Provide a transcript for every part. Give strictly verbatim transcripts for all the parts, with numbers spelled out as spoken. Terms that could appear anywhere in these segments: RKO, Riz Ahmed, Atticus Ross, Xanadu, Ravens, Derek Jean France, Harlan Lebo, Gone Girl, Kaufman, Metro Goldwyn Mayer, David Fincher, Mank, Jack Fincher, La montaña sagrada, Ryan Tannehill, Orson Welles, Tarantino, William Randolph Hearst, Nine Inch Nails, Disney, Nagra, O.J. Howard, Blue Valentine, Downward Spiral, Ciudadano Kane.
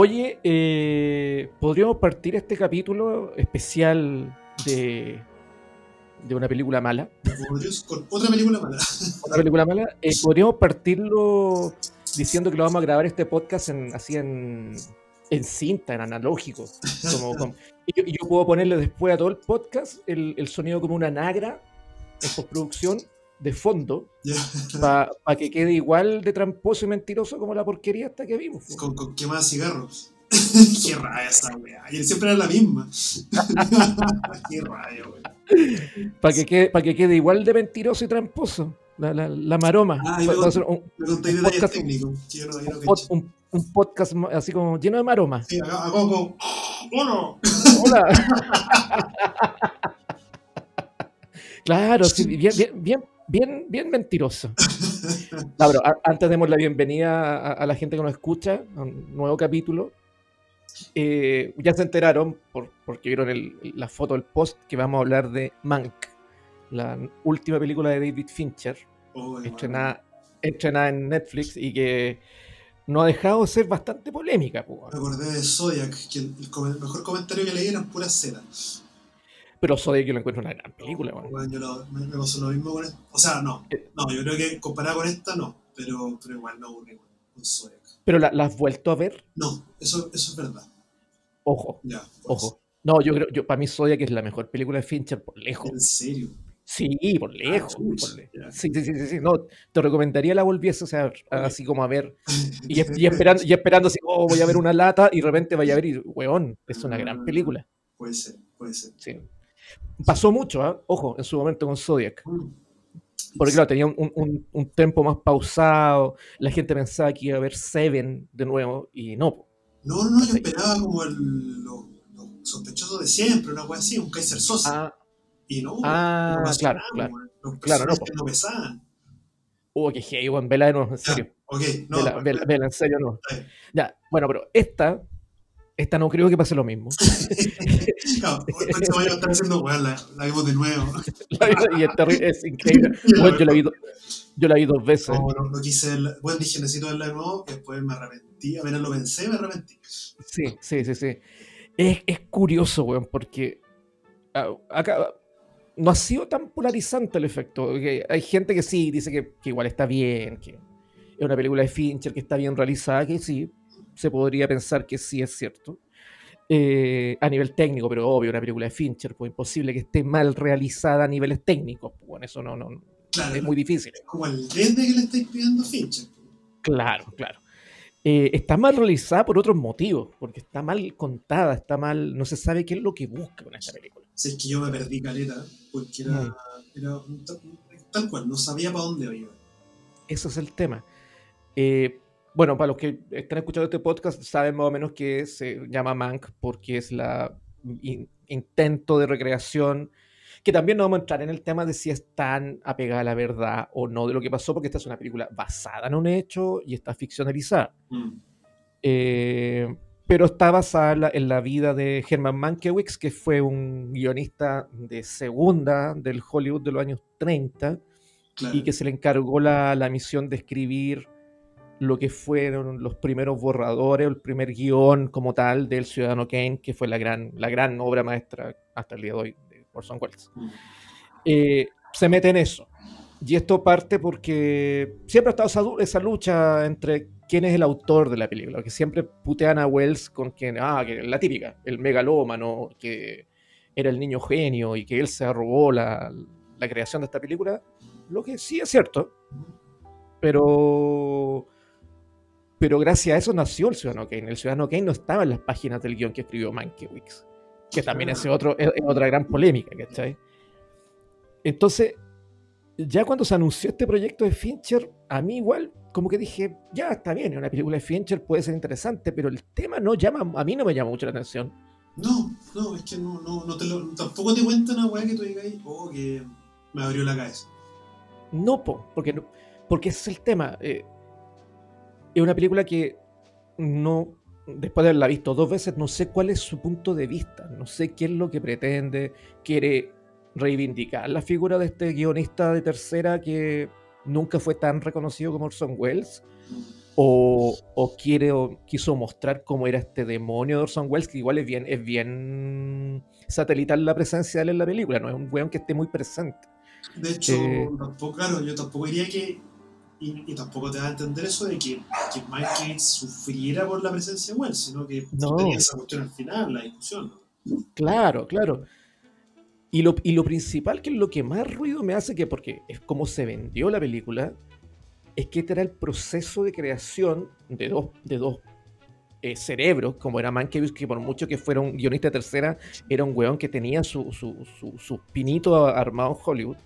Oye, eh, podríamos partir este capítulo especial de, de una película mala. Con otra película mala. Otra película mala. Eh, podríamos partirlo diciendo que lo vamos a grabar este podcast en, así en, en cinta, en analógico. Como, como, y, yo, y yo puedo ponerle después a todo el podcast el, el sonido como una nagra en postproducción de fondo, yeah. para pa que quede igual de tramposo y mentiroso como la porquería esta que vimos. Con, con quemadas cigarros. Qué rabia esa weá. Ayer siempre era la misma. Qué rabia, weá. Para que quede, pa que quede igual de mentiroso y tramposo. La, la, la maroma. Ah, y luego, un, un, un, podcast, técnico, un, pod, un, un podcast así como lleno de maroma. Sí, hago, hago, hago. ¡Hola! ¡Hola! Claro, sí, bien, bien, bien. Bien, bien mentiroso. No, pero antes demos la bienvenida a, a la gente que nos escucha a un nuevo capítulo. Eh, ya se enteraron, por, porque vieron el, la foto del post, que vamos a hablar de Mank, la última película de David Fincher, oh, estrenada, estrenada en Netflix y que no ha dejado de ser bastante polémica. Pú. Me acordé de Zodiac, que el, el mejor comentario que leí era pura cera. Pero Zodiac yo lo encuentro una gran película. Bueno, bueno yo lo, me, me pasó lo mismo con esta. O sea, no. No, yo creo que comparada con esta, no. Pero, pero igual no aburre con Zodiac. ¿Pero la, la has vuelto a ver? No, eso, eso es verdad. Ojo. Ya, pues. Ojo. No, yo creo, yo para mí Zodiac es la mejor película de Fincher, por lejos. ¿En serio? Sí, por lejos. Ah, por lejos. Yeah. Sí, sí, sí, sí, sí. No, te recomendaría la volviese, o sea, así como a ver. Y, y esperando, y esperando así, oh, voy a ver una lata, y de repente vaya a ver, y weón, es una gran película. Puede ser, puede ser. Sí. Pasó mucho, ¿eh? Ojo, en su momento con Zodiac. Porque claro, tenía un, un, un tempo más pausado, la gente pensaba que iba a ver Seven de nuevo, y no. No, no, no, yo esperaba como el, lo, lo sospechoso de siempre, una cosa así, un Kaiser Sosa. Ah, y no, ah, no claro, nada, claro. Los claro, no, no pesaban. Oh, que hey, Juan, vela de nuevo, en serio. Ya, okay, no, vela, vela, vela, en serio, no. Ya, bueno, pero esta... Esta no creo que pase lo mismo. Claro, hoy están haciendo weón, la, la vimos de nuevo. Y es, terrible, es increíble. Bueno, yo, la vi do, yo la vi dos veces. No, no, no quise verla. Bueno, dije, necesito verla de nuevo, después me arrepentí. A ver, lo pensé, me arrepentí. Sí, sí, sí, sí. Es, es curioso, weón, porque acá no ha sido tan polarizante el efecto. Hay gente que sí, dice que, que igual está bien, que es una película de Fincher, que está bien realizada, que sí. Se podría pensar que sí es cierto. Eh, a nivel técnico, pero obvio, una película de Fincher, pues imposible que esté mal realizada a niveles técnicos. Pues, bueno, eso no, no claro, es muy difícil. Es como el lente que le estáis pidiendo a Fincher. Claro, claro. Eh, está mal realizada por otros motivos, porque está mal contada, está mal. No se sabe qué es lo que busca con esta película. Si es que yo me perdí caleta, porque era, no. era tal, tal cual, no sabía para dónde iba. Eso es el tema. Eh. Bueno, para los que están escuchando este podcast saben más o menos que se llama Mank porque es la in, intento de recreación, que también no vamos a entrar en el tema de si es tan apegada a la verdad o no de lo que pasó, porque esta es una película basada en un hecho y está ficcionalizada. Mm. Eh, pero está basada en la, en la vida de Herman Mankiewicz, que fue un guionista de segunda del Hollywood de los años treinta, claro. Y que se le encargó la, la misión de escribir lo que fueron los primeros borradores, el primer guión como tal del Ciudadano Kane, que fue la gran, la gran obra maestra hasta el día de hoy de Orson Welles. Eh, se mete en eso. Y esto parte porque siempre ha estado esa, esa lucha entre quién es el autor de la película, que siempre putean a Welles con quien, ah, que la típica, el megalómano, que era el niño genio y que él se robó la, la creación de esta película, lo que sí es cierto, pero... Pero gracias a eso nació el Ciudadano Kane. El Ciudadano Kane no estaba en las páginas del guión que escribió Mankiewicz, que también es, otro, es, es otra gran polémica, ¿cachai? Entonces, ya cuando se anunció este proyecto de Fincher, a mí igual, como que dije, ya está bien, es una película de Fincher, puede ser interesante, pero el tema no llama, a mí no me llama mucho la atención. No, no, es que no, no, no te lo, tampoco te cuentan una weá que tú digas, oh, que me abrió la cabeza. No, po, porque, no, porque ese es el tema. Eh, Es una película que no, después de haberla visto dos veces, no sé cuál es su punto de vista, no sé qué es lo que pretende, quiere reivindicar la figura de este guionista de tercera que nunca fue tan reconocido como Orson Welles, O, o, quiere, o quiso mostrar cómo era este demonio de Orson Welles, que igual es bien, es bien satelital la presencia de él en la película, no es un weón que esté muy presente. De hecho, eh, tampoco, claro, yo tampoco diría que, y, y tampoco te vas a entender eso de que, que Mankiewicz sufriera por la presencia de Welles, sino que no tenía esa cuestión al final, la discusión, ¿no? Claro, claro. Y lo, y lo principal, que es lo que más ruido me hace, que porque es como se vendió la película, es que este era el proceso de creación de dos, de dos eh, cerebros, como era Mankiewicz, que por mucho que fuera un guionista de tercera, era un weón que tenía su, su, su, su pinito armado en Hollywood,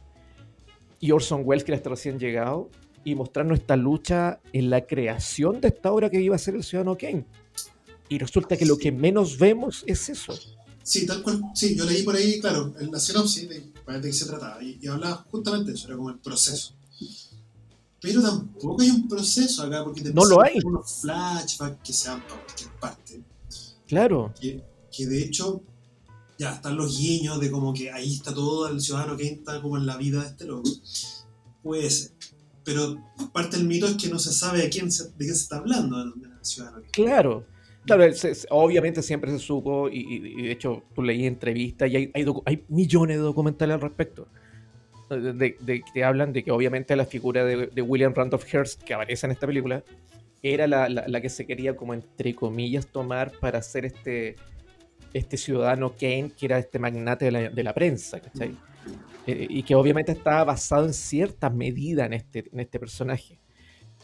y Orson Welles, que era hasta recién llegado, y mostrarnos esta lucha en la creación de esta obra que iba a ser El Ciudadano Kane. Y resulta que lo que menos vemos es eso. Sí, tal cual. Sí, yo leí por ahí, claro, en la sinopsis, de, de qué se trataba, y, y hablaba justamente de eso, era como el proceso. Pero tampoco hay un proceso acá, porque te no lo hay. Unos flashbacks que se dan para cualquier parte. Claro. Que, que de hecho, ya están los guiños de como que ahí está todo el Ciudadano Kane, está como en la vida de este loco. Puede ser. Pero parte del mito es que no se sabe a quién se, de quién se está hablando en el Ciudadano Kane. Claro. Claro, él se, obviamente siempre se supo, y, y de hecho tú leí entrevistas y hay, hay, docu- hay millones de documentales al respecto. De, de, que hablan de que obviamente la figura de, de William Randolph Hearst, que aparece en esta película, era la, la, la que se quería como entre comillas tomar para hacer este, este Ciudadano Kane, que era este magnate de la, de la prensa, ¿cachai? Eh, y que obviamente estaba basado en cierta medida en este, en este personaje,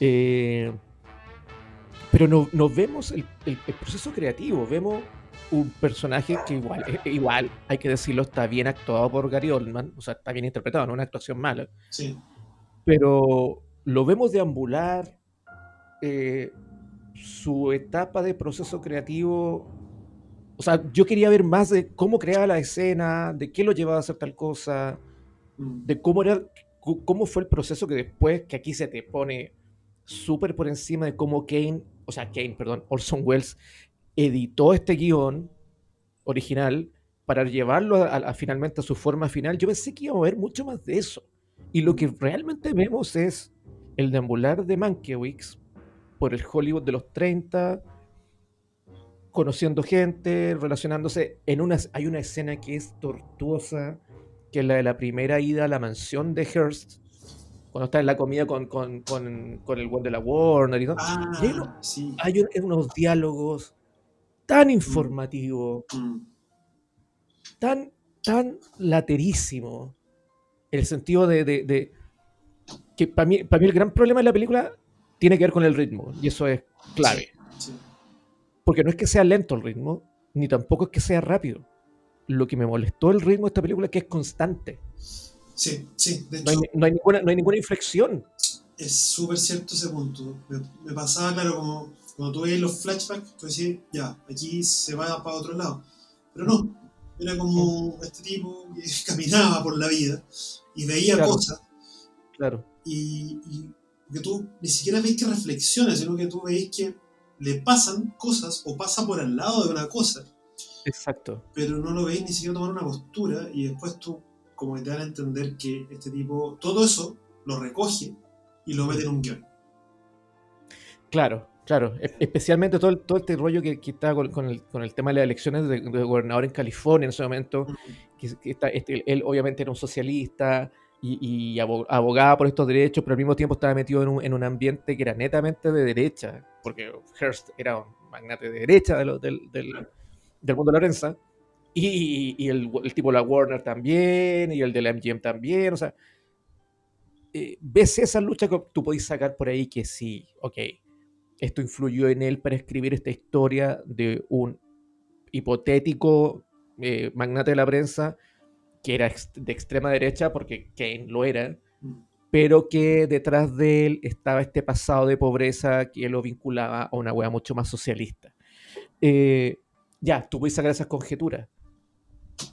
eh, pero no, no vemos el, el, el proceso creativo. Vemos un personaje que igual, igual, hay que decirlo, está bien actuado por Gary Oldman, o sea, está bien interpretado, no una actuación mala. Sí. Pero lo vemos deambular, eh, su etapa de proceso creativo. O sea, yo quería ver más de cómo creaba la escena, de qué lo llevaba a hacer tal cosa, de cómo era, cómo fue el proceso que después, que aquí se te pone súper por encima de cómo Kane, o sea, Kane, perdón, Orson Welles, editó este guión original para llevarlo a, a, a, finalmente a su forma final. Yo pensé que íbamos a ver mucho más de eso. Y lo que realmente vemos es el deambular de Mankiewicz por el Hollywood de los treinta, conociendo gente, relacionándose. En una, hay una escena que es tortuosa, que es la de la primera ida a la mansión de Hearst, cuando está en la comida con, con, con, con el güey de la Warner y todo. Ah, y lo, sí. Hay un, unos diálogos tan informativo, mm. tan, tan laterísimo, el sentido de, de, de que para mí, para mí el gran problema de la película tiene que ver con el ritmo, y eso es clave. Sí, sí. Porque no es que sea lento el ritmo, ni tampoco es que sea rápido. Lo que me molestó el ritmo de esta película es que es constante. Sí, sí, de hecho, no hay, no hay ninguna, no hay ninguna inflexión. Es súper cierto ese punto. Me, me pasaba, claro, como cuando tú veías los flashbacks, tú decías, ya, aquí se va para otro lado. Pero no, era como este tipo que caminaba por la vida y veía, claro, cosas. Claro. Y, y que tú ni siquiera ves que reflexiona, sino que tú ves que le pasan cosas o pasa por al lado de una cosa. Exacto. Pero no lo veis ni siquiera tomar una postura, y después tú, como que te dan a entender que este tipo, todo eso lo recoge y lo mete en un guión. Claro. Claro, especialmente todo, el, todo este rollo que, que está con, con, el, con el tema de las elecciones de, de gobernador en California en ese momento, que, que está, este, él obviamente era un socialista y, y abogaba por estos derechos, pero al mismo tiempo estaba metido en un, en un ambiente que era netamente de derecha, porque Hearst era un magnate de derecha de lo, del, del, del mundo de la prensa, y, y el, el tipo de la Warner también, y el de la M G M también, o sea, eh, ves esa lucha que tú podés sacar por ahí que sí, ok, esto influyó en él para escribir esta historia de un hipotético eh, magnate de la prensa que era ex- de extrema derecha, porque Kane lo era, pero que detrás de él estaba este pasado de pobreza que lo vinculaba a una wea mucho más socialista. Eh, ya, tú puedes sacar esas conjeturas,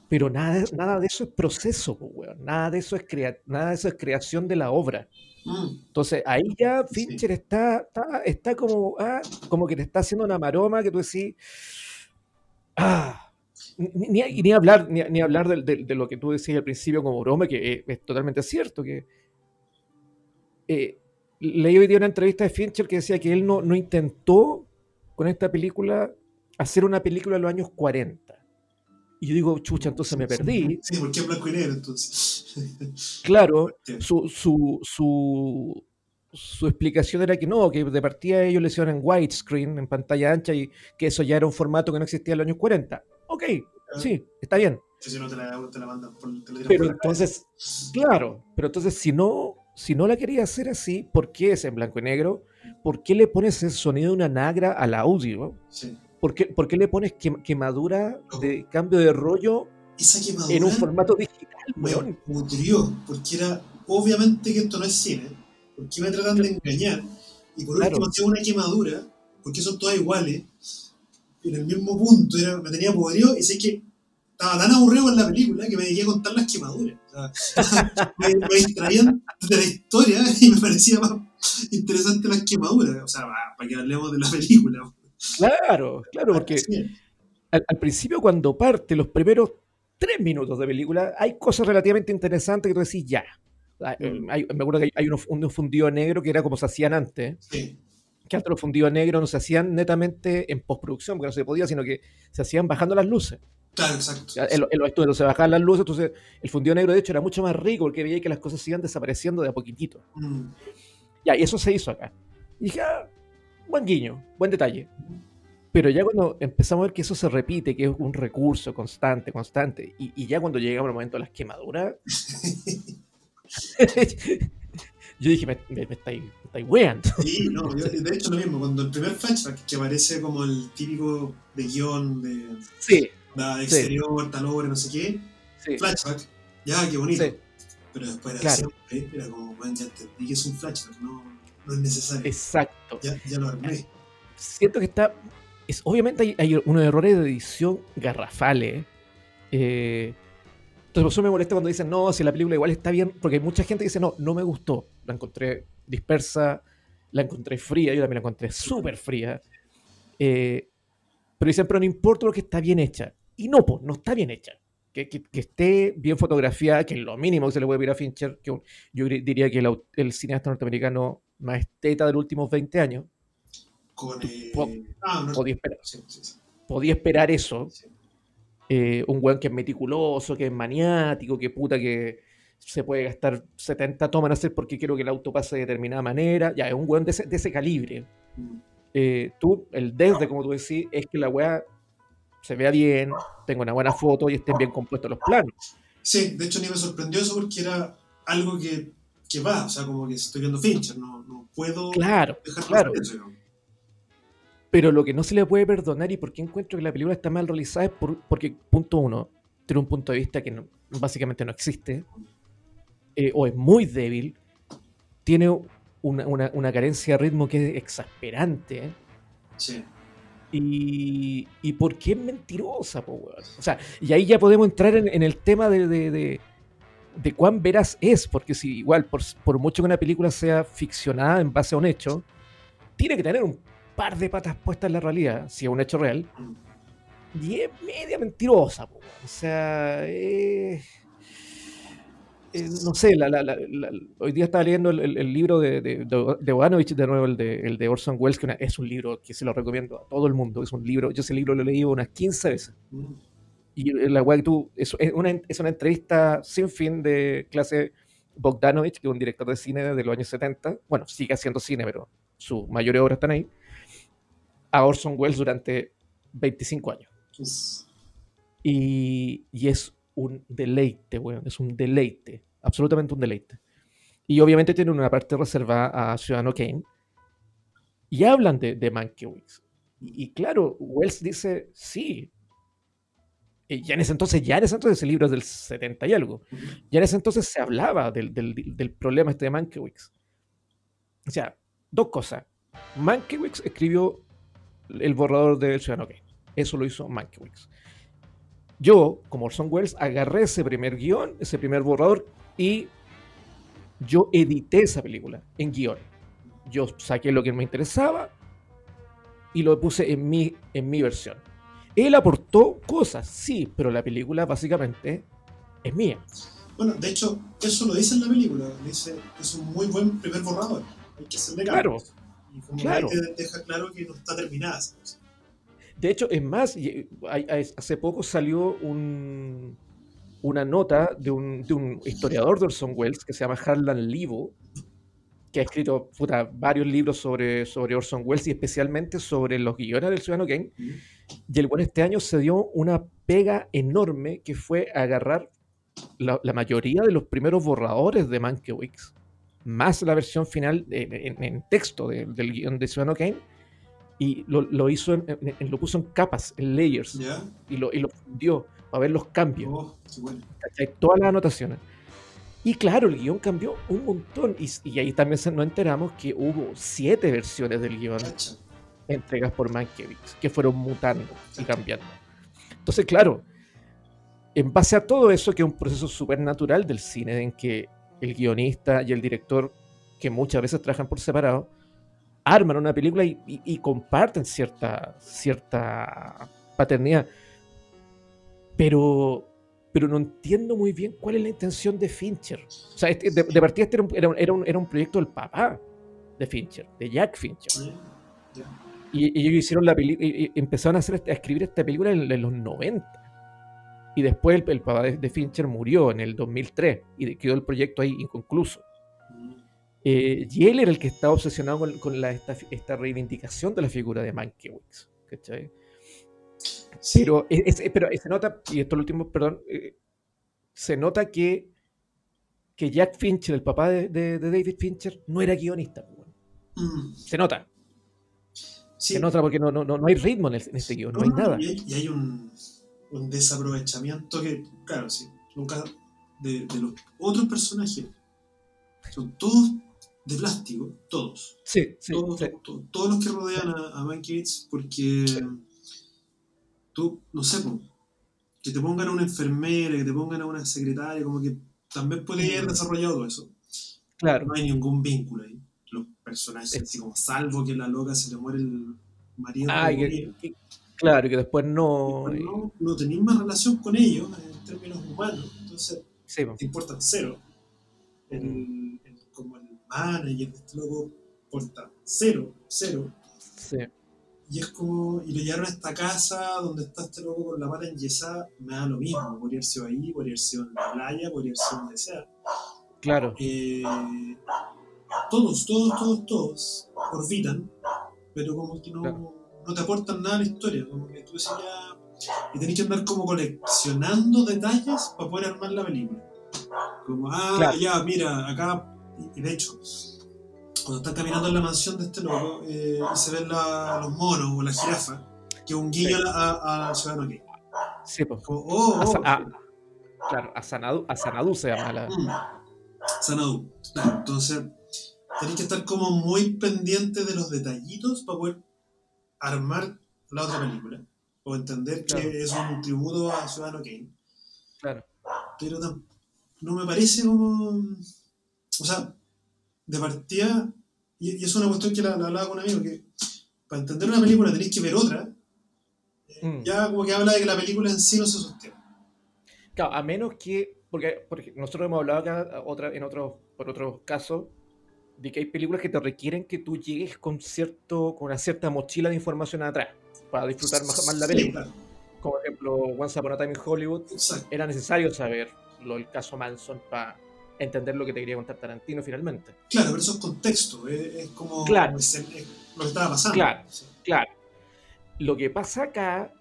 pero nada, nada de eso es proceso, wea, nada de eso es crea- nada de eso es creación de la obra. Entonces ahí ya Fincher sí. está, está, está como, ah, como que te está haciendo una maroma que tú decís, ah, ni, ni, ni hablar, ni, ni hablar de, de, de lo que tú decías al principio como broma, que es, es totalmente cierto, que eh, leí hoy día una entrevista de Fincher que decía que él no, no intentó con esta película hacer una película de los años cuarenta. Y yo digo, chucha, entonces me perdí. Sí, porque es blanco y negro, entonces. Claro, su, su, su, su explicación era que no, que de partida ellos le hicieron en widescreen, en pantalla ancha, y que eso ya era un formato que no existía en los años cuarenta. Ok, ah, sí, está bien. Si no te la, te la mandan por, te lo pero por entonces, claro, pero entonces si no, si no la quería hacer así, ¿por qué es en blanco y negro? ¿Por qué le pones el sonido de una nagra al audio? Sí. ¿Por qué, ¿Por qué le pones quemadura de cambio de rollo en un formato digital, weón? Me pudrió, porque era obviamente que esto no es cine, porque me tratan de engañar, y por claro. último hacía una quemadura, porque son todas iguales, en el mismo punto, era, me tenía podrido, y sé que estaba tan aburrido en la película que me dejé contar las quemaduras. O sea, me, me distraían de la historia y me parecía más interesante las quemaduras, o sea, para que hablemos de la película. Claro, claro, porque al, al principio cuando parte los primeros tres minutos de película hay cosas relativamente interesantes que tú decís ya. Hay, me acuerdo que hay unos uno fundidos negros que era como se hacían antes, sí. que antes los fundidos negros no se hacían netamente en postproducción porque no se podía, sino que se hacían bajando las luces. Claro, exacto. En, en los estudios se bajaban las luces, entonces el fundido negro de hecho era mucho más rico porque veía que las cosas iban desapareciendo de a poquitito. Mm. Ya, y eso se hizo acá. Y ya... Buen guiño, buen detalle. Pero ya cuando empezamos a ver que eso se repite, que es un recurso constante, constante, y, y ya cuando llegamos al momento de las quemaduras, yo dije, me, me, me estáis weando. Sí, no, yo, de hecho lo mismo, cuando el primer flashback, que aparece como el típico de guión, de, sí, de exterior, sí. tal obra, no sé qué, sí. flashback, ya, qué bonito. Sí. Pero después era claro. siempre, era como, bueno, ya entendí que es un flashback, ¿no? No es necesario. Exacto. Ya, ya lo armé. Siento que está... Es, obviamente hay, hay unos errores de edición garrafales. Eh, entonces por eso me molesta cuando dicen, no, si la película igual está bien, porque hay mucha gente que dice, no, no me gustó. La encontré dispersa, la encontré fría, yo también la encontré súper fría. Eh, pero dicen, pero no importa lo que está bien hecha. Y no, pues, no está bien hecha. Que, que, que esté bien fotografiada, que es lo mínimo que se le puede pedir a Fincher, que yo diría que el, el cineasta norteamericano más esteta de los últimos veinte años. Con, eh... Pod- ah, no, podía, esperar. Sí, sí, sí. podía esperar eso. Sí. Eh, un weón que es meticuloso, que es maniático, que puta, que se puede gastar setenta tomas en hacer porque quiero que el auto pase de determinada manera. Ya, es un weón de ese, de ese calibre. Mm. Eh, tú, el desde, como tú decís, es que la weá se vea bien, tenga una buena foto y estén bien compuestos los planos. Sí, de hecho ni me sorprendió eso porque era algo que que va, o sea, como que estoy viendo Fincher, no, no puedo claro, dejarlo claro. de eso. Pero lo que no se le puede perdonar y por qué encuentro que la película está mal realizada es por, porque, punto uno, tiene un punto de vista que no, básicamente no existe, eh, o es muy débil, tiene una, una, una carencia de ritmo que es exasperante. Sí. Y, y por qué es mentirosa, po, weón. O sea, y ahí ya podemos entrar en, en el tema de... de, de de cuán veraz es, porque si igual por, por mucho que una película sea ficcionada en base a un hecho, tiene que tener un par de patas puestas en la realidad, si es un hecho real, y es media mentirosa, po. O sea, eh, eh, no sé, la, la, la, la, hoy día estaba leyendo el, el, el libro de, de, de Bogdanovich, de nuevo el de, el de Orson Welles, que una, es un libro que se lo recomiendo a todo el mundo, es un libro, yo ese libro lo he leído unas quince veces. Y la weá que tú, es una, es una entrevista sin fin de clase Bogdanovich, que es un director de cine de los años setenta, bueno, sigue haciendo cine, pero sus mayores obras están ahí, a Orson Welles durante veinticinco años. Sí. Y, y es un deleite, weón, es un deleite, absolutamente un deleite. Y obviamente tiene una parte reservada a Ciudadano Kane, y hablan de, de Mankiewicz. Y, y claro, Welles dice, sí, ya en ese entonces, ya en ese entonces, ese libro es del setenta y algo, ya en ese entonces se hablaba del, del, del problema este de Mankiewicz. O sea, dos cosas. Mankiewicz escribió el borrador del Ciudadano Kane. Eso lo hizo Mankiewicz. Yo, como Orson Welles, agarré ese primer guión, ese primer borrador, y yo edité esa película en guión. Yo saqué lo que me interesaba y lo puse en mi, en mi versión. Él aportó cosas, sí, pero la película básicamente es mía. Bueno, de hecho, eso lo dice en la película. Dice, es un muy buen primer borrador. que son de claro, y como claro. Que deja claro que no está terminada esa cosa. De hecho, es más, hace poco salió un, una nota de un, de un historiador de Orson Welles que se llama Harlan Lebo, que ha escrito puta, varios libros sobre, sobre Orson Welles y especialmente sobre los guiones del Ciudadano Kane. Y el bueno este año se dio una pega enorme que fue agarrar la, la mayoría de los primeros borradores de Mankiewicz, más la versión final en, en, en texto de, del guión de Ciudadano Kane, y lo, lo hizo en, en, en, lo puso en capas, en layers, yeah. y lo y lo fundió para ver los cambios. Oh, qué bueno. Hay todas las anotaciones. Y claro, el guión cambió un montón. Y, y ahí también nos enteramos que hubo siete versiones del guión Cacha. entregas por Mankiewicz, que fueron mutando y cambiando. Entonces, claro, en base a todo eso, que es un proceso súper natural del cine, en que el guionista y el director, que muchas veces trabajan por separado, arman una película y, y, y comparten cierta, cierta paternidad. Pero... pero no entiendo muy bien cuál es la intención de Fincher. O sea, este, de, de partida este era un, era, un, era un proyecto del papá de Fincher, de Jack Fincher. Yeah. Y, y ellos hicieron la peli- y, y empezaron a, hacer, a escribir esta película en, en los noventa. Y después el, el papá de, de Fincher murió en el dos mil tres y quedó el proyecto ahí inconcluso. Mm. Eh, y él era el que estaba obsesionado con, con la, esta, esta reivindicación de la figura de Mankiewicz, ¿cachai? Sí. Pero, es, es, pero se nota, y esto es lo último, perdón, eh, se nota que, que Jack Fincher, el papá de, de, de David Fincher, no era guionista. Mm. Se nota. Sí. Se nota porque no, no, no hay ritmo en, el, en este guión, no, no hay no, nada. Y hay, y hay un, un desaprovechamiento que, claro, sí, nunca de, de los otros personajes. Son todos de plástico, todos. Sí, sí, todos, sí. Todos, todos los que rodean a, a Mankiewicz, porque... Sí. Tú, no sé, que te pongan a una enfermera, que te pongan a una secretaria, como que también puede haber desarrollado todo eso. Claro. No hay ningún vínculo ahí. Los personajes, es... así como salvo que la loca se le muere el marido. Ah, que, que, claro, que después no... Después no, no tenés más relación con ellos en términos humanos, entonces sí, te importan cero. El, el, como el manager, este loco, importa cero, cero. Sí. Y es como, y lo llevaron a esta casa donde está este loco con la pata enyesada, me da lo mismo, podría haber sido ahí, podría haber sido en la playa, podría haber sido donde sea. Claro. Eh, todos, todos, todos, todos orbitan, pero como que no, claro. no te aportan nada a la historia, como que tú decís ya, y tenés que andar como coleccionando detalles para poder armar la película. Como, ah, claro. ya, mira, acá, y de hecho... Cuando están caminando en la mansión de este loco eh, y se ven la, los monos o la jirafa, que es un guiño sí. a, a, a Ciudadano Kane. Sí, pues. Como, oh, oh, a, a, claro, a Xanadu, a Xanadu se llama la. Mm. Xanadu. Claro, entonces tenés que estar como muy pendiente de los detallitos para poder armar la otra película. O entender claro. que es un tributo a Ciudadano Kane. Claro. Pero no me parece como. O sea. De partida, y, y es una cuestión que la, la hablaba con un amigo, que para entender una película tenéis que ver otra, eh, mm. ya como que habla de que la película en sí no se sostiene. Claro, a menos que, porque, porque nosotros hemos hablado acá otra, en otros por otros casos, de que hay películas que te requieren que tú llegues con cierto con una cierta mochila de información atrás, para disfrutar más, más la película. Sí, claro. Como ejemplo, Once Upon a Time in Hollywood, exacto. Era necesario saber lo, el caso Manson para... entender lo que te quería contar Tarantino finalmente. Claro, pero eso es contexto, es, es como claro. es, es lo que estaba pasando. Claro, sí. claro. Lo que pasa acá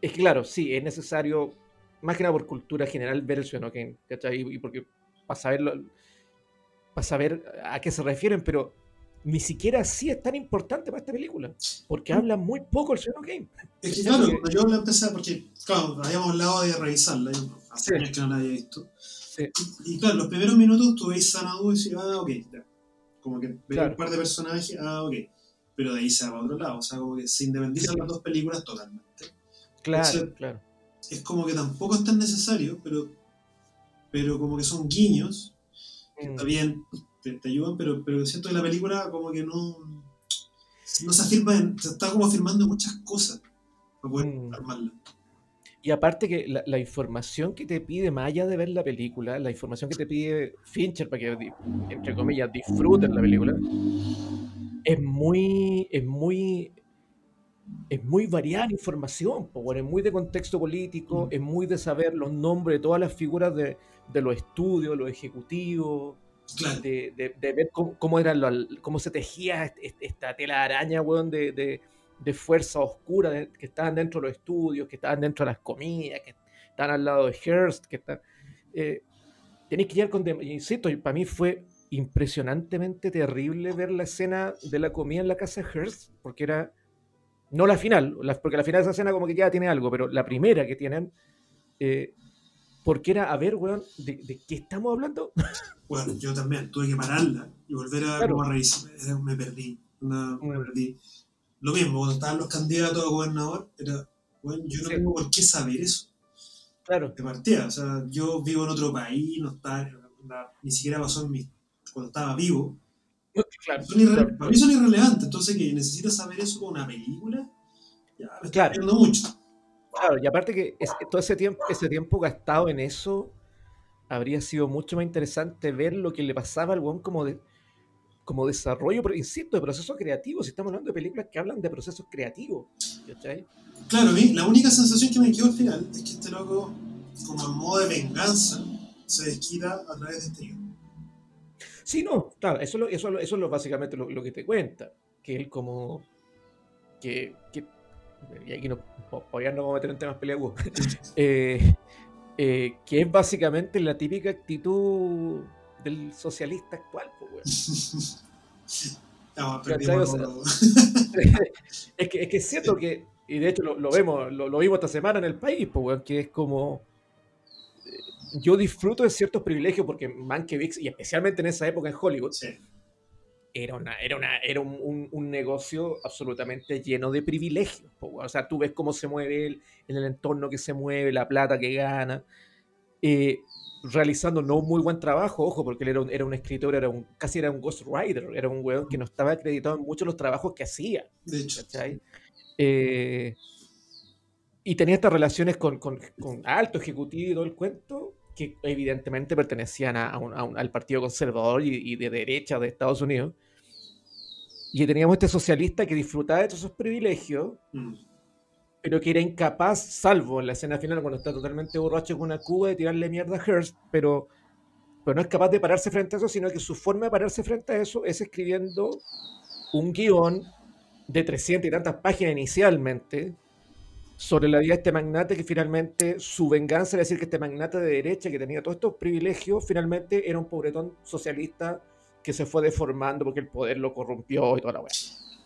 es que, claro, sí, es necesario, más que nada por cultura general, ver el Ciudadano Kane, ¿cachai? Y porque para saberlo, para saber a qué se refieren, pero ni siquiera así es tan importante para esta película, porque habla muy poco el Ciudadano Kane. Es que claro, cuando yo la empecé, porque, claro, habíamos hablado de revisarla, hace años que no la había visto. Sí. Y, y claro, los primeros minutos tú veis Xanadu y decís, ah, ok, ya. Como que ves claro. un par de personajes, ah, ok. Pero de ahí se va para otro lado, o sea, como que se independizan sí. las dos películas totalmente. Claro, o sea, claro. Es como que tampoco es tan necesario, pero, pero como que son guiños, que mm. está bien, te, te ayudan, pero, pero siento que la película como que no, no se afirma, en, se está como afirmando muchas cosas para poder mm. armarla. Y aparte que la, la información que te pide, más allá de ver la película, la información que te pide Fincher para que, entre comillas, disfruten la película, es muy, es muy, es muy variada la información, es muy de contexto político, es muy de saber los nombres de todas las figuras de, de los estudios, los ejecutivos, claro. de, de, de ver cómo, cómo, eran los, cómo se tejía esta tela araña, weón, de... de de fuerza oscura, de, que estaban dentro de los estudios, que estaban dentro de las comidas, que estaban al lado de Hearst, que están... Eh, tenéis que llegar con... De, insisto, para mí fue impresionantemente terrible ver la escena de la comida en la casa de Hearst, porque era... No la final, la, porque la final de esa escena como que ya tiene algo, pero la primera que tienen, eh, porque era, a ver, weón, ¿de, de qué estamos hablando? Bueno, yo también tuve que pararla y volver a, claro. como a revisar. Me perdí, no, me perdí. Lo mismo, cuando estaban los candidatos a gobernador, era, bueno, yo no sí. tengo por qué saber eso. Claro. De partida, o sea, yo vivo en otro país, no estaba, la, ni siquiera pasó en mi, cuando estaba vivo. Claro, son irre, claro. Para mí son irrelevantes, entonces que necesitas saber eso con una película, ya me estoy claro. perdiendo mucho. Claro, y aparte que es, todo ese tiempo, ese tiempo gastado en eso, habría sido mucho más interesante ver lo que le pasaba al weón como de... como desarrollo, pero insisto, de procesos creativos. Si estamos hablando de películas que hablan de procesos creativos, ¿cachai? Claro, la única sensación que me quedó al final es que este loco, como en modo de venganza, se desquita a través de este guión. Sí, no, claro, eso, eso, eso, eso es lo, básicamente lo, lo que te cuenta, que él como... que, que y aquí no, obviamente no vamos a meter en temas peleagudos, eh, eh, que es básicamente la típica actitud... del socialista actual, pues, no, o sea, es que es que es cierto que, y de hecho lo, lo vemos, lo, lo vimos esta semana en el país, pues, que es como, yo disfruto de ciertos privilegios porque Mankiewicz, y especialmente en esa época en Hollywood, sí. era una, era una, era un, un, un negocio absolutamente lleno de privilegios, pues, o sea, tú ves cómo se mueve él, en el entorno que se mueve, la plata que gana, eh, realizando no muy buen trabajo, ojo, porque él era un, era un escritor, era un, casi era un ghostwriter, era un weón que no estaba acreditado en muchos de los trabajos que hacía, de hecho, ¿cachai? Eh, y tenía estas relaciones con, con, con alto ejecutivo y todo el cuento, que evidentemente pertenecían a, a un, a un, al Partido Conservador y, y de derecha de Estados Unidos, y teníamos este socialista que disfrutaba de todos esos privilegios, mm. pero que era incapaz, salvo en la escena final cuando está totalmente borracho con una cuba, de tirarle mierda a Hearst, pero, pero no es capaz de pararse frente a eso, sino que su forma de pararse frente a eso es escribiendo un guión de trescientas y tantas páginas inicialmente sobre la vida de este magnate, que finalmente su venganza era decir que este magnate de derecha que tenía todos estos privilegios, finalmente era un pobretón socialista que se fue deformando porque el poder lo corrompió y toda la weá.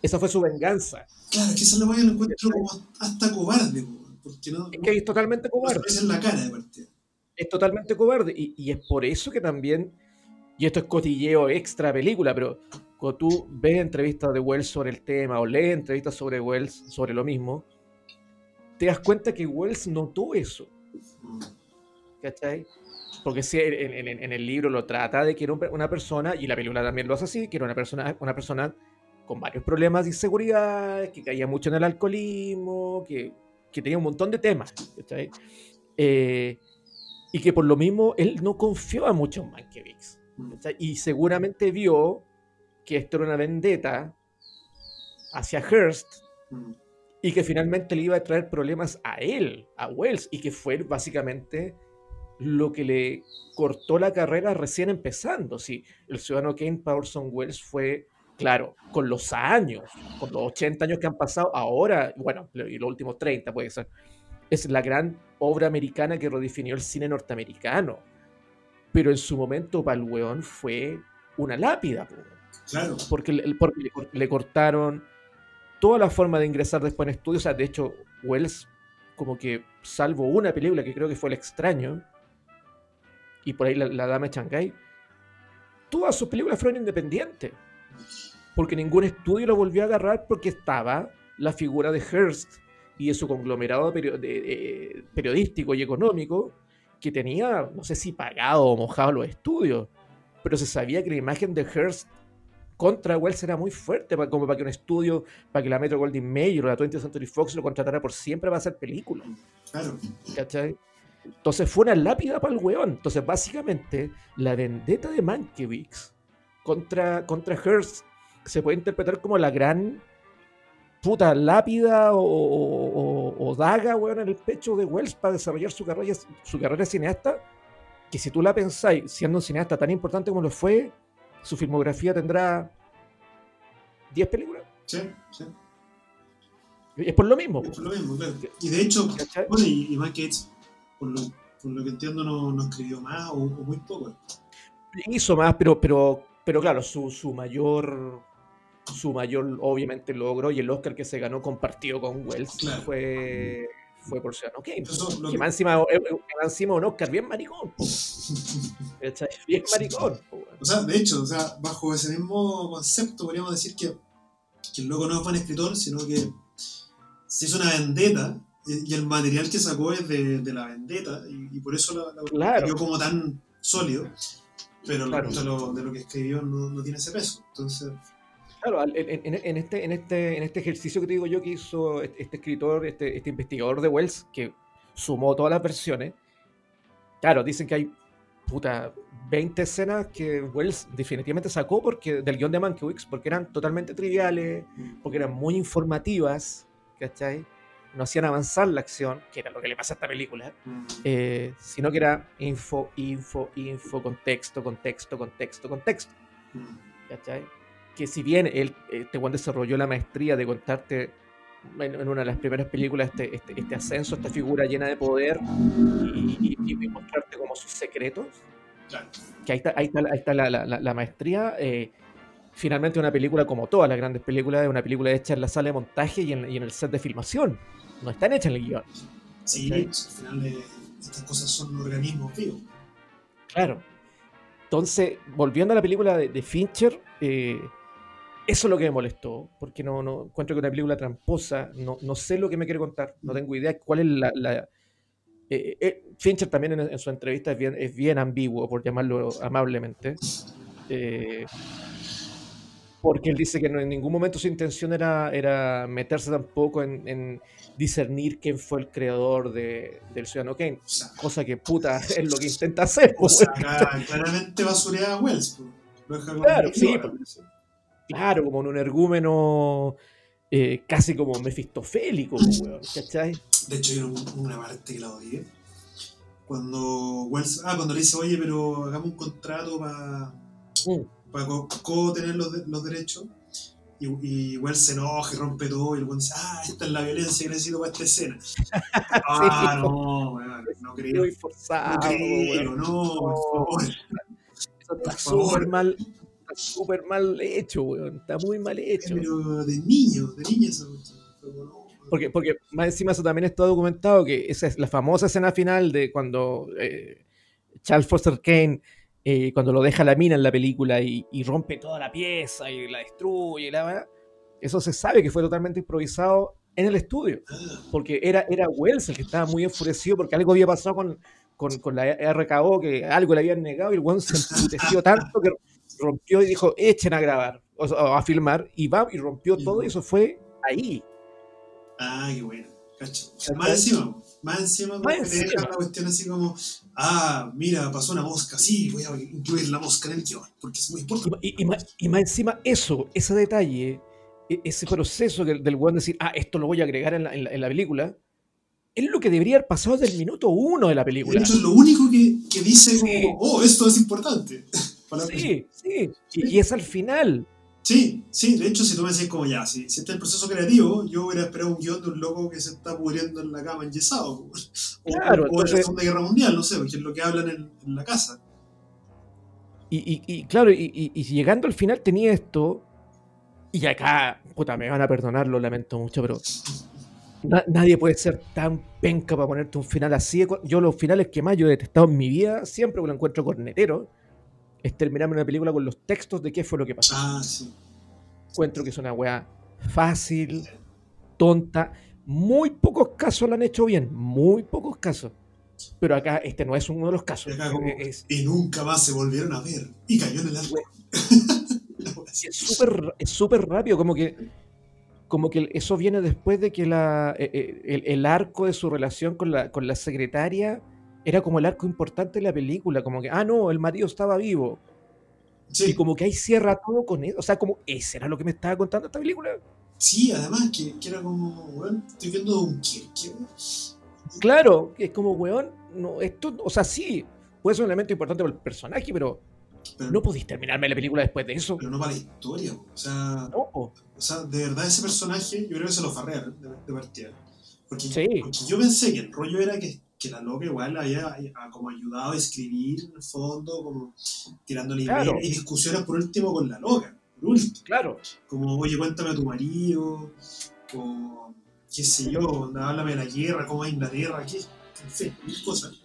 Esa fue su venganza. Claro, es que esa lo encuentro como hasta cobarde, porque no, es que es totalmente cobarde. No se en la cara de partida. Es totalmente cobarde. Y, y es por eso que también, y esto es cotilleo extra película, pero cuando tú ves entrevistas de Wells sobre el tema, o lees entrevistas sobre Wells sobre lo mismo, te das cuenta que Wells notó eso. ¿Cachai? Porque sí, en, en, en el libro lo trata de que era una persona, y la película también lo hace así, que era una persona, una persona con varios problemas de inseguridad, que caía mucho en el alcoholismo, que, que tenía un montón de temas, ¿cachai? Eh, y que por lo mismo él no confiaba mucho en Mankiewicz, ¿cachai? Y seguramente vio que esto era una vendetta hacia Hearst y que finalmente le iba a traer problemas a él, a Wells, y que fue básicamente lo que le cortó la carrera recién empezando. Sí, el Ciudadano Kane para Orson Welles fue... Claro, con los años, con los ochenta años que han pasado, ahora, bueno, y los últimos treinta puede ser, es la gran obra americana que redefinió el cine norteamericano. Pero en su momento, para el weón fue una lápida. Claro. Porque le, porque le, le cortaron toda la forma de ingresar después en estudios. O sea, de hecho, Wells, como que salvo una película que creo que fue El Extraño, y por ahí La, la Dama de Shanghái, todas sus películas fueron independientes. Porque ningún estudio lo volvió a agarrar porque estaba la figura de Hearst y de su conglomerado peri- de, de, periodístico y económico que tenía, no sé si pagado o mojado los estudios, pero se sabía que la imagen de Hearst contra Wells era muy fuerte, para, como para que un estudio, para que la Metro Goldwyn Mayer o la twentieth Century Fox lo contratara por siempre para hacer películas. Claro. ¿Cachai? Entonces fue una lápida para el weón. Entonces básicamente la vendetta de Mankiewicz contra, contra Hearst se puede interpretar como la gran puta lápida o, o, o, o daga, weón, en el pecho de Wells para desarrollar su carrera, su carrera cineasta, que si tú la pensáis, siendo un cineasta tan importante como lo fue, su filmografía tendrá diez películas. Sí, sí. Es por lo mismo. Es por lo mismo, claro. Y de hecho, ¿cachai? Bueno, y, y Mankiewicz, por lo, por lo que entiendo, no, no escribió más o, o muy poco. Hizo más, pero, pero, pero claro, su, su mayor... su mayor, obviamente, logro y el Oscar que se ganó compartido con Wells, claro, fue, fue por Ciudadano Kane. Eso, que más encima, encima un Oscar bien maricón, bien maricón. O sea, de hecho, o sea, bajo ese mismo concepto podríamos decir que, que el loco no es buen escritor, sino que se hizo una vendetta y el material que sacó es de, de la vendetta y, y por eso la, la claro, quedó como tan sólido, pero claro, la, de, lo, de lo que escribió no, no tiene ese peso, entonces... Claro, en, en, este, en, este, en este ejercicio que te digo yo que hizo este escritor, este, este investigador de Wells, que sumó todas las versiones, claro, dicen que hay puta veinte escenas que Wells definitivamente sacó porque, del guión de Mankiewicz, porque eran totalmente triviales, porque eran muy informativas, ¿cachai? No hacían avanzar la acción, que era lo que le pasa a esta película, eh, sino que era info, info, info, contexto, contexto, contexto, contexto, ¿cachai? Que si bien él, este Juan desarrolló la maestría de contarte en, en una de las primeras películas este, este, este ascenso, esta figura llena de poder y, y, y mostrarte como sus secretos, claro, que ahí está, ahí está, ahí está la, la, la maestría, eh, finalmente una película como todas las grandes películas, es una película hecha en la sala de montaje y en, y en el set de filmación, no están hechas en el guión. Sí, ¿okay? Al final eh, estas cosas son organismos vivos. Claro. Entonces, volviendo a la película de, de Fincher, eh, eso es lo que me molestó, porque no, no encuentro que una película tramposa, no, no sé lo que me quiere contar, no tengo idea cuál es la... la eh, eh, Fincher también en, en su entrevista es bien, es bien ambiguo, por llamarlo amablemente, eh, porque él dice que no, en ningún momento su intención era, era meterse tampoco en, en discernir quién fue el creador de, del Ciudadano Kane, o sea, cosa que puta es lo que intenta hacer. O sea, claramente basurea a Wells. Lo deja claro, sí, claro, como en un ergúmeno eh, casi como mefistofélico, weón, ¿cachai? De hecho, yo una parte que la odié. Cuando Wells, ah, cuando le dice, oye, pero hagamos un contrato para mm. pa co, co tener los, de, los derechos, y, y Wells se enoja y rompe todo, y el weón dice, ah, esta es la violencia que necesito para esta escena. Ah, sí, no, weón, no creo. Muy forzado, no creo, weón. No, por favor. Eso está súper mal. Está súper mal hecho, weón. Está muy mal hecho. Pero de niños, de niños. Porque, porque más encima eso también está documentado, que esa es la famosa escena final de cuando eh, Charles Foster Kane, eh, cuando lo deja la mina en la película y, y rompe toda la pieza y la destruye, la, eso se sabe que fue totalmente improvisado en el estudio. Porque era, era Wells el que estaba muy enfurecido porque algo había pasado con, con, con la R K O, que algo le habían negado y el weón se enfureció tanto que rompió y dijo, echen a grabar, o sea, a filmar, y va, y rompió y todo, bueno. Y eso fue ahí. Ah, qué bueno, cacho. Más encima, más encima, más encima. Te dejan la cuestión así como, ah, mira, pasó una mosca, sí, voy a incluir la mosca en el guión, porque es muy importante. Y, y, y, más, y más encima eso, ese detalle, ese proceso del, del weón decir, ah, esto lo voy a agregar en la, en la, en la película, es lo que debería haber pasado desde el minuto uno de la película. De hecho, es lo único que, que dice, sí, como, oh, esto es importante. Sí, sí, sí, y es al final. Sí, sí, de hecho, si tú me decís como ya, si, si este es el proceso creativo, yo hubiera esperado un guión de un loco que se está muriendo en la cama enyesado. Claro, o de la Segunda Guerra Mundial, no sé, porque es lo que hablan en, en la casa. Y, y, y claro, y, y, y llegando al final tenía esto, y acá, puta, me van a perdonar, lo lamento mucho, pero na- nadie puede ser tan penca para ponerte un final así. Yo los finales que más yo he detestado en mi vida, siempre me lo encuentro cornetero, es terminarme una película con los textos de qué fue lo que pasó. Ah, sí. Encuentro que es una weá fácil, tonta. Muy pocos casos la han hecho bien, muy pocos casos. Pero acá este no es uno de los casos. Y, acá como, es, y nunca más se volvieron a ver. Y cayó en el agua. Es súper es súper rápido, como que, como que eso viene después de que la, el, el arco de su relación con la, con la secretaria era como el arco importante de la película, como que, ah, no, el marido estaba vivo. Sí. Y como que ahí cierra todo con eso, o sea, como, ¿eso era lo que me estaba contando esta película? Sí, además, que, que era como, weón, estoy viendo un Kirk. Claro, es como, weón, no, esto, o sea, sí, puede ser un elemento importante para el personaje, pero, pero no podís terminarme la película después de eso. Pero no para la historia, o sea, no. o sea, de verdad ese personaje, yo creo que se lo farrearon de, de partida. Porque, sí. porque yo pensé que el rollo era que, que la loca igual había como ayudado a escribir en el fondo, como tirándole claro. ideas y discusiones por último con la loca. Último. Claro. Como, oye, cuéntame a tu marido, o qué sé yo, háblame de la guerra, cómo es Inglaterra, qué, en fin, mil cosas.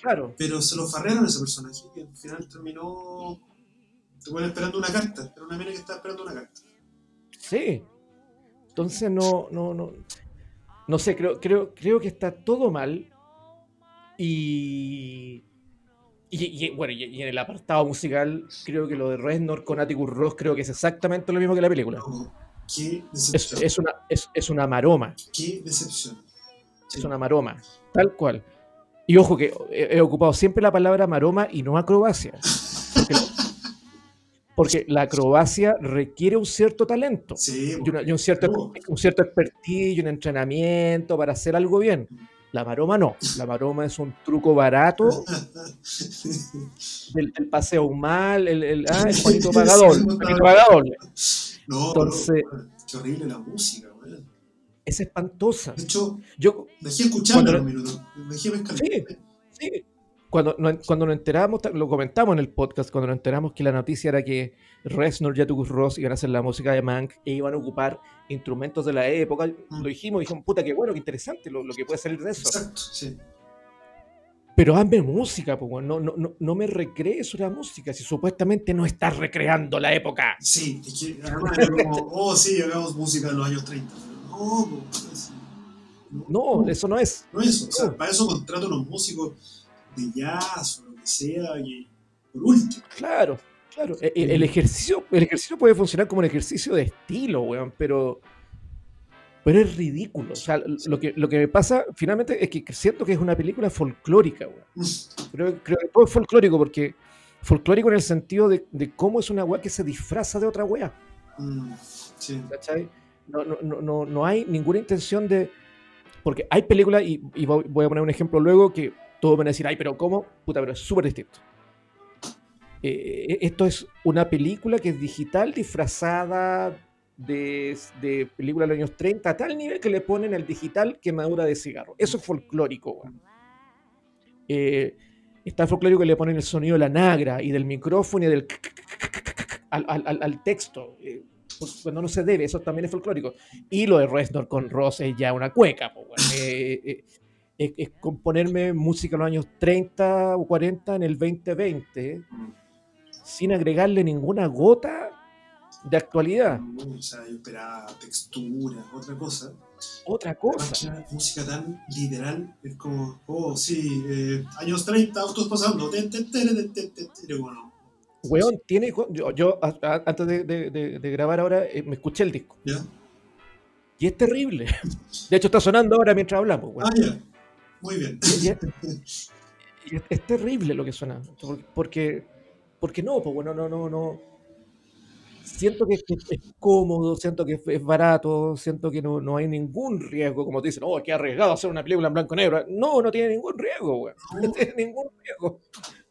Claro. Pero se lo farrearon a ese personaje, que al final terminó, te fueron esperando una carta, era una mina que estaba esperando una carta. Sí. Entonces no, no, no, no sé, creo, creo, creo que está todo mal, y... Y, y bueno, y, y en el apartado musical, creo que lo de Reznor con Atticus Ross creo que es exactamente lo mismo que la película. No, qué decepción. Es, es, una, es, es una maroma. Qué decepción. Es una maroma, tal cual. Y ojo que he, he ocupado siempre la palabra maroma y no acrobacia. Porque, porque la acrobacia requiere un cierto talento. Sí, y, una, y un cierto, no. un cierto expertise, un entrenamiento para hacer algo bien. La maroma no, la maroma es un truco barato el, el paseo mal, el, el, ah, el Juanito Pagador, el Juanito Pagador. No, entonces, pero, qué horrible la música, güey. Es espantosa. De hecho, yo dejé escucharla un minuto, dejé pescarla. Sí, sí. Cuando, no, cuando nos enteramos, lo comentamos en el podcast, cuando nos enteramos que la noticia era que Reznor y Atticus Ross iban a hacer la música de Mank e iban a ocupar instrumentos de la época, mm. lo dijimos, dijimos, puta, qué bueno, qué interesante lo, lo que puede salir de eso. Exacto, sí. Pero hazme música, po, no, no, no, no me recrees una música si supuestamente no estás recreando la época. Sí, es que además como, oh sí, hagamos música de los años treinta. No, no, es, no, no, no eso no es. No es, o sea, no. Para eso contrato a los músicos de jazz o lo que sea, y por último. Claro, claro. El, el ejercicio, el ejercicio puede funcionar como un ejercicio de estilo, weón, pero, pero es ridículo. O sea, lo que, lo que me pasa finalmente es que siento que es una película folclórica, weón. Creo, creo que todo es folclórico, porque folclórico en el sentido de, de cómo es una weá que se disfraza de otra weá. Mm, sí. ¿Cachai? No, no, no, no, no hay ninguna intención de. Porque hay películas, y, y voy a poner un ejemplo luego, que todos van a decir, ay, pero ¿cómo? Puta, pero es súper distinto. Eh, esto es una película que es digital disfrazada de, de película de los años treinta a tal nivel que le ponen al digital quemadura de cigarro. Eso es folclórico, güey. Eh, está folclórico que le ponen el sonido de la nagra y del micrófono y del al, al, al texto. Eh, cuando no se debe, eso también es folclórico. Y lo de Reznor con Ross es ya una cueca, güey. Eh, eh, Es, es componerme música en los años treinta o cuarenta en el veinte veinte sin agregarle ninguna gota de actualidad. No, o sea, yo esperaba textura, otra cosa. Otra cosa. Música tan literal, es como, oh, sí, eh, años treinta, autos pasando. Bueno. Weón, tiene. Yo, yo a, a, antes de, de, de, de grabar ahora, eh, me escuché el disco. ¿Ya? Y es terrible. De hecho, está sonando ahora mientras hablamos. Weón. Ah, ya. Muy bien. Y es, y es, es terrible lo que suena. Porque, porque no, pues bueno, no, no, no. Siento que es, es cómodo, siento que es, es barato, siento que no, no hay ningún riesgo. Como te dicen, oh, qué arriesgado hacer una película en blanco y negro. No, no tiene ningún riesgo, güey. No, no tiene ningún riesgo.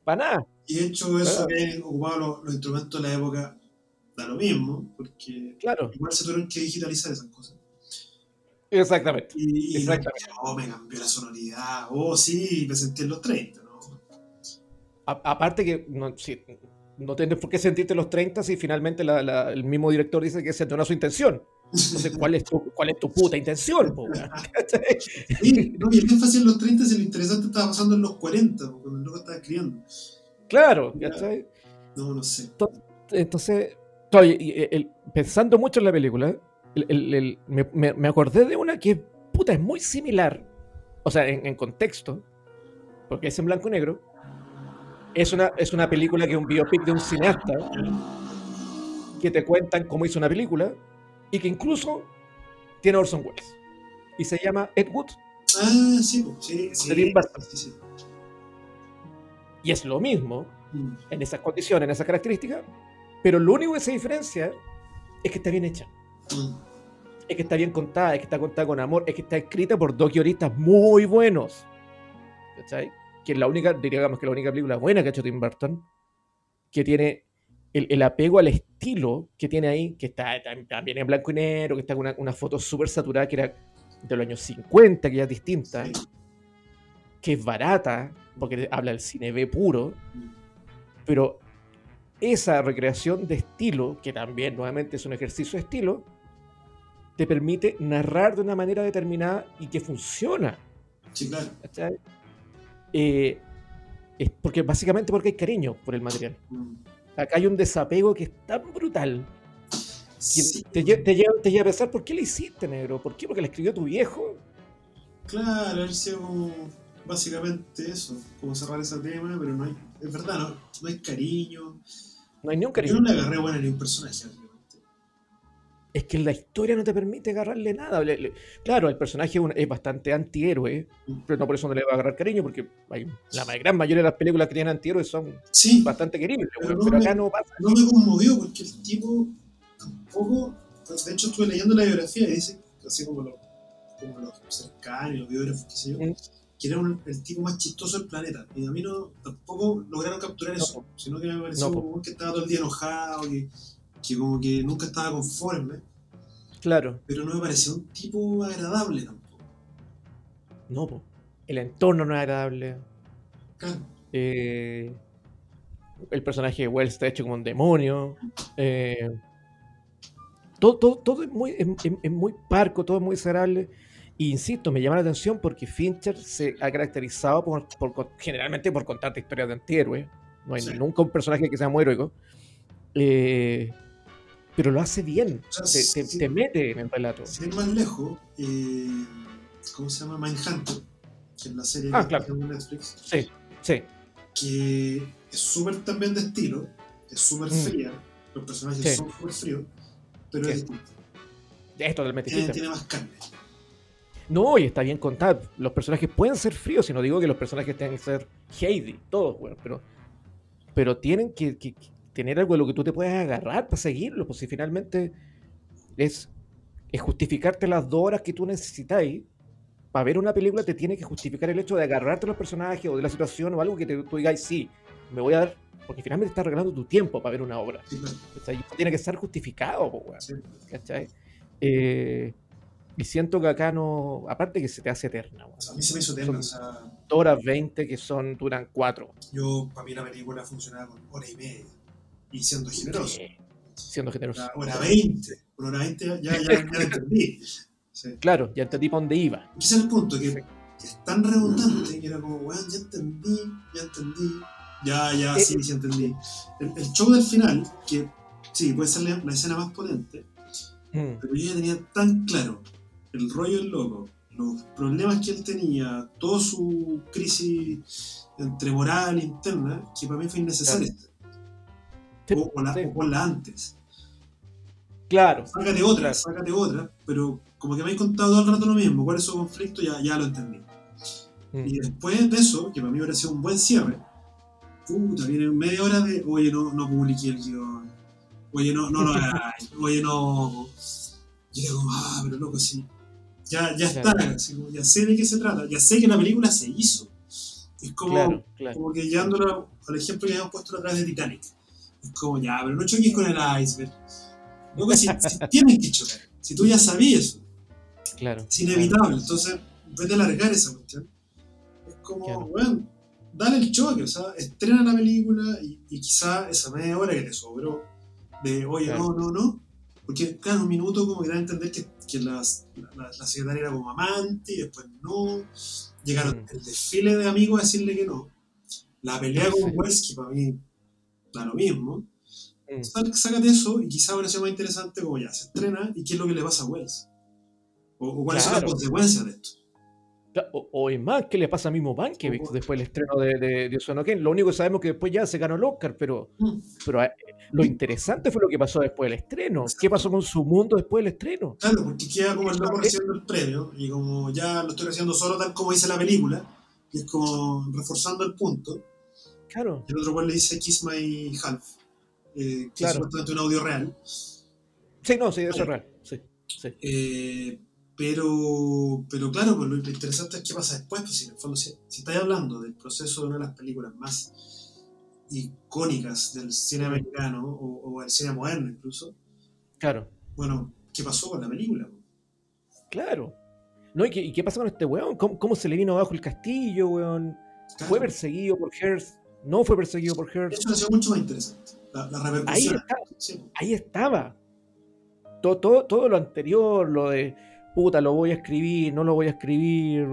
Para nada. Y de hecho, eso que han ocupado los, los instrumentos de la época da lo mismo, porque claro. Igual se tuvieron que digitalizar esas cosas. Exactamente. Y, exactamente. No, me cambió la sonoridad. Oh, sí, me sentí en los treinta, ¿no? A, aparte que no, si, no tenés por qué sentirte en los treinta si finalmente la, la, el mismo director dice que se entona su intención. Entonces, ¿cuál es tu, cuál es tu puta intención? Sí, no, y el énfasis en los treinta si lo interesante estaba pasando en los cuarenta, cuando el loco estaba criando. Claro, ¿cachai? No, no sé. Entonces, estoy pensando mucho en la película, ¿eh? El, el, el, me, me acordé de una que puta, es muy similar, o sea, en, en contexto, porque es en blanco y negro, es una, es una película que es un biopic de un cineasta que te cuentan cómo hizo una película y que incluso tiene Orson Welles. Y se llama Ed Wood. Ah, sí, sí, sí, sí, sí, sí. Y es lo mismo mm. en esas condiciones, en esas características, pero lo único que se diferencia es que está bien hecha. Mm. Es que está bien contada, es que está contada con amor, es que está escrita por dos guionistas muy buenos. ¿Cachai? Que es la única, diríamos que es la única película buena que ha hecho Tim Burton, que tiene el, el apego al estilo que tiene ahí, que está también en blanco y negro, que está con una, una foto súper saturada, que era de los años cincuenta, que ya es distinta, sí. que es barata, porque habla del cine B puro, pero esa recreación de estilo, que también nuevamente es un ejercicio de estilo, te permite narrar de una manera determinada y que funciona. Sí, claro. Eh, es porque, básicamente porque hay cariño por el material. Acá hay un desapego que es tan brutal. Sí. Te, te, te, lleva, te lleva a pensar, ¿por qué le hiciste, negro? ¿Por qué? Porque le escribió tu viejo. Claro, él se como básicamente eso, como cerrar ese tema, pero no hay, es verdad, no, no hay cariño. No hay ni un cariño. Yo no le agarré buena ni un personaje. Es que la historia no te permite agarrarle nada. Le, le, claro, el personaje es bastante antihéroe, pero no por eso no le va a agarrar cariño, porque hay, la gran mayoría de las películas que tienen antihéroes son sí, bastante queribles, pero, no pero acá me, no pasa. No me conmovió, porque el tipo tampoco... De hecho, estuve leyendo la biografía y dice, así como los, como los cercanos, los biógrafos, qué sé yo, mm. que era un, el tipo más chistoso del planeta. Y a mí no, tampoco lograron capturar no, eso, sino que me pareció no, como que estaba todo el día enojado, que... que como que nunca estaba conforme. Claro. Pero no me pareció un tipo agradable tampoco. No, po. El entorno no es agradable. Claro. Eh, el personaje de Wells está hecho como un demonio. Eh, todo, todo, todo es muy, es, es muy parco, todo es muy desagradable. E insisto, me llama la atención porque Fincher se ha caracterizado por, por, generalmente por contarte historias de antihéroes. No hay sí. nunca un personaje que sea muy heroico. Eh, pero lo hace bien, o sea, te, si, te, te mete en el relato. Si es más lejos, eh, ¿cómo se llama? Mindhunter, que es la serie ah, que claro. de Netflix. Sí, sí. Que es súper también de estilo, es súper mm. fría, los personajes sí. son súper fríos, pero sí. es distinto. Es totalmente distinto. Tiene más carne. No, y está bien contado. Los personajes pueden ser fríos, si no digo que los personajes tengan que ser Heidi, todos, bueno, pero, pero tienen que... que tener algo de lo que tú te puedes agarrar para seguirlo, pues si finalmente es, es justificarte las dos horas que tú necesitáis para ver una película, te tiene que justificar el hecho de agarrarte a los personajes o de la situación o algo que te, tú digas, sí, me voy a dar, porque finalmente estás regalando tu tiempo para ver una obra. Sí. O sea, tiene que estar justificado, po, sí. ¿cachai? Eh, y siento que acá no, aparte que se te hace eterna. O sea, a mí se me hizo eterna. O sea, dos horas veinte que son, duran cuatro. Yo, para mí la película funcionaba con hora y media. Y siendo generoso. Sí, siendo generoso. Una hora veinte. Una hora veinte ya, ya, ya entendí. Sí. Claro, ya entendí para dónde iba. Ese es el punto, que, sí. que es tan redundante que era como, weón, ya entendí, ya entendí. Ya, ya, eh, sí, sí entendí. El, el show del final, que sí, puede ser la, la escena más potente, mm. pero yo ya tenía tan claro el rollo del loco, los problemas que él tenía, toda su crisis entre moral e interna, que para mí fue innecesario. Claro. O ponla, sí. o ponla antes. Claro. Sácate otra, claro. sácate otra, pero como que me has contado todo el rato lo mismo, cuál es su conflicto, ya, ya lo entendí. Mm. Y después de eso, que para mí hubiera sido un buen cierre, puta, viene media hora de, oye, no, no publiqué el guión, oye, no, no lo hagáis, oye, no. Yo digo, ah, pero loco, sí. Ya, ya claro. está, así, ya sé de qué se trata, ya sé que la película se hizo. Es como, claro, claro. como que llevándola al ejemplo que habíamos puesto atrás de Titanic. Es como, ya, pero no choques con el iceberg. Luego, si, si tienes que chocar, si tú ya sabías eso, claro, es inevitable. Claro. Entonces, en vez de alargar esa cuestión, es como, claro. bueno, dale el choque, o sea, estrena la película y, y quizá esa media hora que te sobró de, oye, claro. no, no, no, porque, claro, un minuto como que da a entender que, que las, la, la secretaria era como amante y después no. Llegaron mm. el desfile de amigos a decirle que no. La pelea sí, con sí. Wesky, para mí. Da lo mismo. Mm. Sácate eso y quizá ahora sea más interesante como ya se estrena y qué es lo que le pasa a Wells. O, o cuáles claro. son las consecuencias de esto. O, o es más, ¿qué le pasa a mismo Mankiewicz después del estreno de, de, de Orson Welles? Lo único que sabemos es que después ya se ganó el Oscar, pero, pero lo interesante fue lo que pasó después del estreno. Exacto. ¿Qué pasó con su mundo después del estreno? Claro, porque queda como estamos haciendo el premio, y como ya lo estoy haciendo solo tal como dice la película, que es como reforzando el punto. Claro. Y el otro cual le dice Kiss My Half, eh, que claro. es supuestamente un audio real. Sí, no, sí, eso vale. es real. Sí, sí. Eh, Pero, pero claro, pues lo interesante es qué pasa después, pues si en el fondo, si, si estáis hablando del proceso de una de las películas más icónicas del cine americano, o, o del cine moderno incluso, claro. Bueno, ¿qué pasó con la película? Claro. No, ¿y qué, y qué pasó con este weón? ¿Cómo, cómo se le vino abajo el castillo, weón? Claro. ¿Fue perseguido por Hearst? ¿No fue perseguido por Hearst? Eso lo hacía mucho más interesante. La, la repercusión. Ahí estaba. Sí. Ahí estaba. Todo, todo, todo lo anterior, lo de... puta, lo voy a escribir, no lo voy a escribir,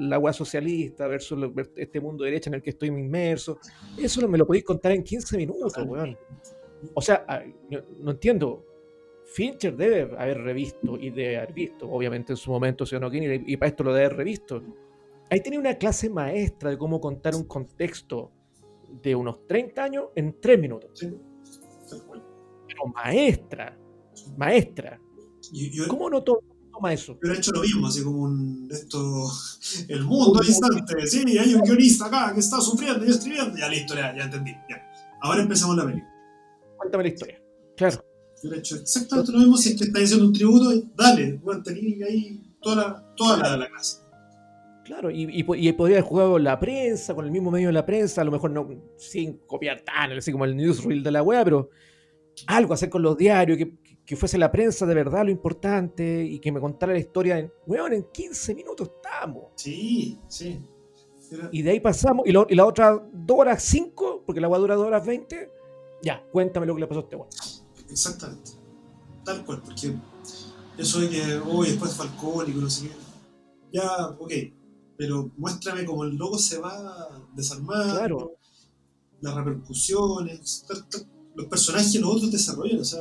la hueá socialista versus este mundo de derecha en el que estoy inmerso, eso me lo podéis contar en quince minutos, weón. O sea, no entiendo. Fincher debe haber revisto y debe haber visto, obviamente en su momento, Ciudadano Kane, y para esto lo debe haber revisto. Ahí tenía una clase maestra de cómo contar un contexto de unos treinta años en tres minutos. Pero maestra, maestra. ¿Cómo no todo? Eso. Pero he hecho lo mismo, así como un esto, el mundo al instante, sí, hay un guionista acá que está sufriendo y escribiendo, ya la historia, ya entendí, ya. Ahora empezamos la película. Cuéntame la historia, claro. Yo he hecho exactamente lo mismo, si es que está diciendo un tributo, dale, bueno, tenés ahí toda la, toda la de la casa. Claro, y, y, y podría haber jugado la prensa, con el mismo medio de la prensa, a lo mejor no sin copiar tan, así como el newsreel de la wea, pero algo hacer con los diarios, que que fuese la prensa de verdad lo importante y que me contara la historia en, weón, en quince minutos estamos. Sí, sí. Era... Y de ahí pasamos, y, lo, y la otra dos horas cinco, porque la agua dura dos horas veinte, ya, cuéntame lo que le pasó a este weón. Exactamente. Tal cual, porque eso de que, oh, después Falcón y no sé qué. Ya, ok, pero muéstrame cómo el logo se va desarmando, claro. Las repercusiones, los personajes, los otros desarrollan, o sea,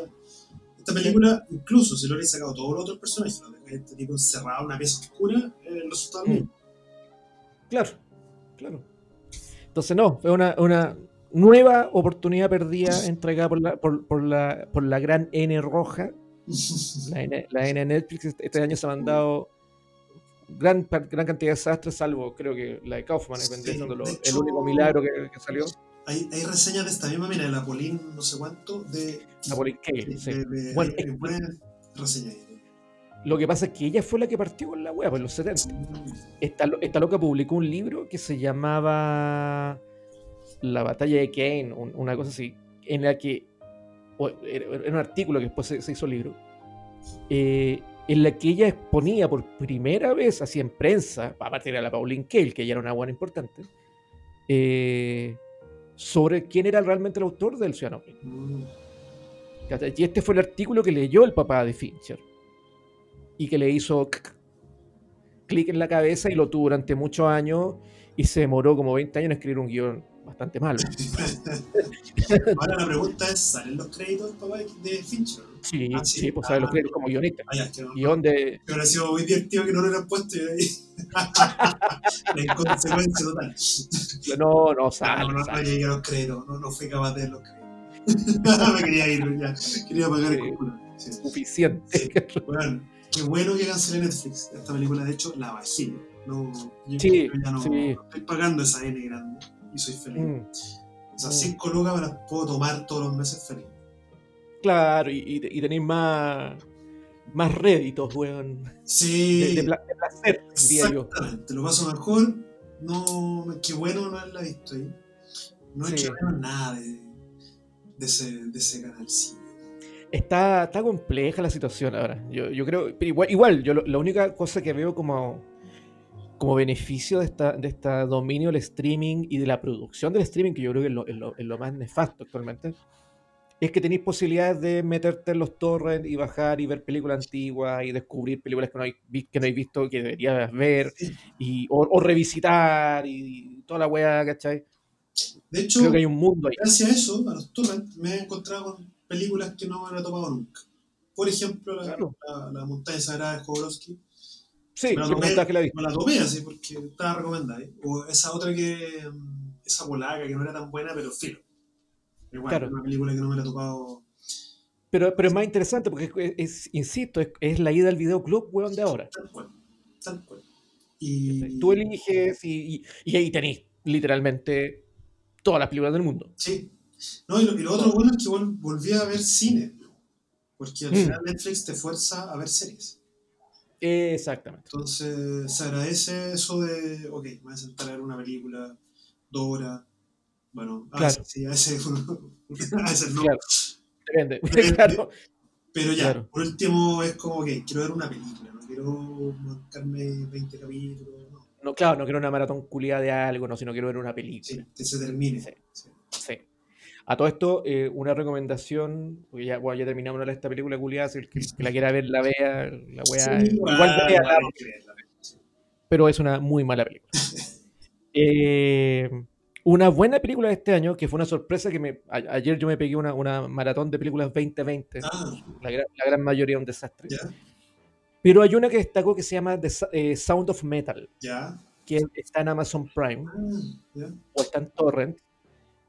esta película, incluso si lo hubieran sacado todos los otros personajes, ¿no? Este tipo encerrado en una pieza oscura, el resultado mm. Claro, claro. Entonces no, fue una, una nueva oportunidad perdida entregada por la, por, por la, por la gran N roja. La N, la N de Netflix. Este año se han mandado gran, gran cantidad de desastres, salvo creo que la de Kaufman, sí, de hecho, el único milagro que, que salió. Hay, hay reseñas de esta misma, mira, de la Pauline, no sé cuánto, de... La Pauline Kael, sí. De, de, bueno, de, de buenas reseñas. Lo que pasa es que ella fue la que partió con la wea, pues en los setenta. Esta, esta loca publicó un libro que se llamaba La batalla de Kane, una cosa así, en la que... Era un artículo que después se, se hizo libro. Eh, en la que ella exponía por primera vez, así en prensa, aparte de la Pauline Kael, que ella era una buena importante, eh... sobre quién era realmente el autor del Ciudadano Kane. Mm. Y este fue el artículo que leyó el papá de Fincher y que le hizo clic en la cabeza y lo tuvo durante muchos años y se demoró como veinte años en escribir un guión bastante malo. Ahora la pregunta es, ¿salen los créditos del papá de Fincher? Sí, ah, sí, sí, pues ah, salen los créditos como guionista. Ah, ya, no, guión de... Pero ha sido muy divertido que no lo hubieran puesto y ahí... La inconsecuencia total. No, no sale. No, no, no llegué a los créditos, no, no fui capaz de los créditos. Me quería ir, ya. Quería pagar sí, el culo. Sí. Suficiente. Sí. Bueno, qué bueno que cancelé Netflix. Esta película, de hecho, la bajé. No, yo sí, ya no, sí. no estoy pagando esa N grande y soy feliz. Mm. Esas cinco lucas me las puedo tomar todos los meses feliz. Claro, y, y tenéis más. Más réditos, weón. Sí. De, de, pla- de placer, diría yo. Exactamente, lo paso mejor. No, qué bueno no haberla visto ahí. No he sí. hecho nada de, de, ese, de ese canal. Sí. Está, está compleja la situación ahora. Yo, yo creo, pero igual, igual yo lo, la única cosa que veo como, como beneficio de esta, de este dominio del streaming y de la producción del streaming, que yo creo que es lo, es lo, es lo más nefasto actualmente, es que tenéis posibilidades de meterte en los torrents y bajar y ver películas antiguas y descubrir películas que no hay, que no hay visto, que deberías ver, y, o, o revisitar y toda la weá, ¿cachai? De hecho, creo que hay un mundo ahí. Gracias a eso, a los torrents, me he encontrado con películas que no me había topado nunca. Por ejemplo, la, claro. la, la montaña sagrada de Jodorowsky, Sí, me la tomé, que la vi. Me la tomé así porque estaba recomendada, ¿eh? O esa otra que, esa polaca que no era tan buena, pero filo. Igual, claro. Una película que no me la ha tocado. Pero, pero es más interesante porque, es, es, insisto, es, es la ida al videoclub, weón, de ahora. Tal cual, tal cual. Y... tú eliges y, y, y ahí tenés literalmente todas las películas del mundo. Sí. No, y lo, y lo otro bueno es que vol- volví a ver cine, porque al mm. final Netflix te fuerza a ver series. Exactamente. Entonces se agradece eso de, ok, me voy a sentar a ver una película, dos horas, bueno, a claro. veces sí, a veces, uno, a veces no. Claro. Depende. Depende. Claro. Pero ya, claro. Por último es como, ok, quiero ver una película, no quiero mancarme veinte capítulos, no. No, claro, no quiero una maratón culiada de algo, no, sino quiero ver una película. Sí, que se termine. Sí. Sí. Sí. A todo esto, eh, una recomendación, porque ya, bueno, ya terminamos de esta película culiada, si el que, que la quiera ver, la vea, la wea, sí, igual ah, vea, la, sí. Pero es una muy mala película. eh, una buena película de este año, que fue una sorpresa que me, a, ayer yo me pegué una, una maratón de películas veinte veinte, ah. la, gran, la gran mayoría un desastre. Yeah. Pero hay una que destacó que se llama The, eh, Sound of Metal, yeah. que está en Amazon Prime, yeah. o está en Torrent.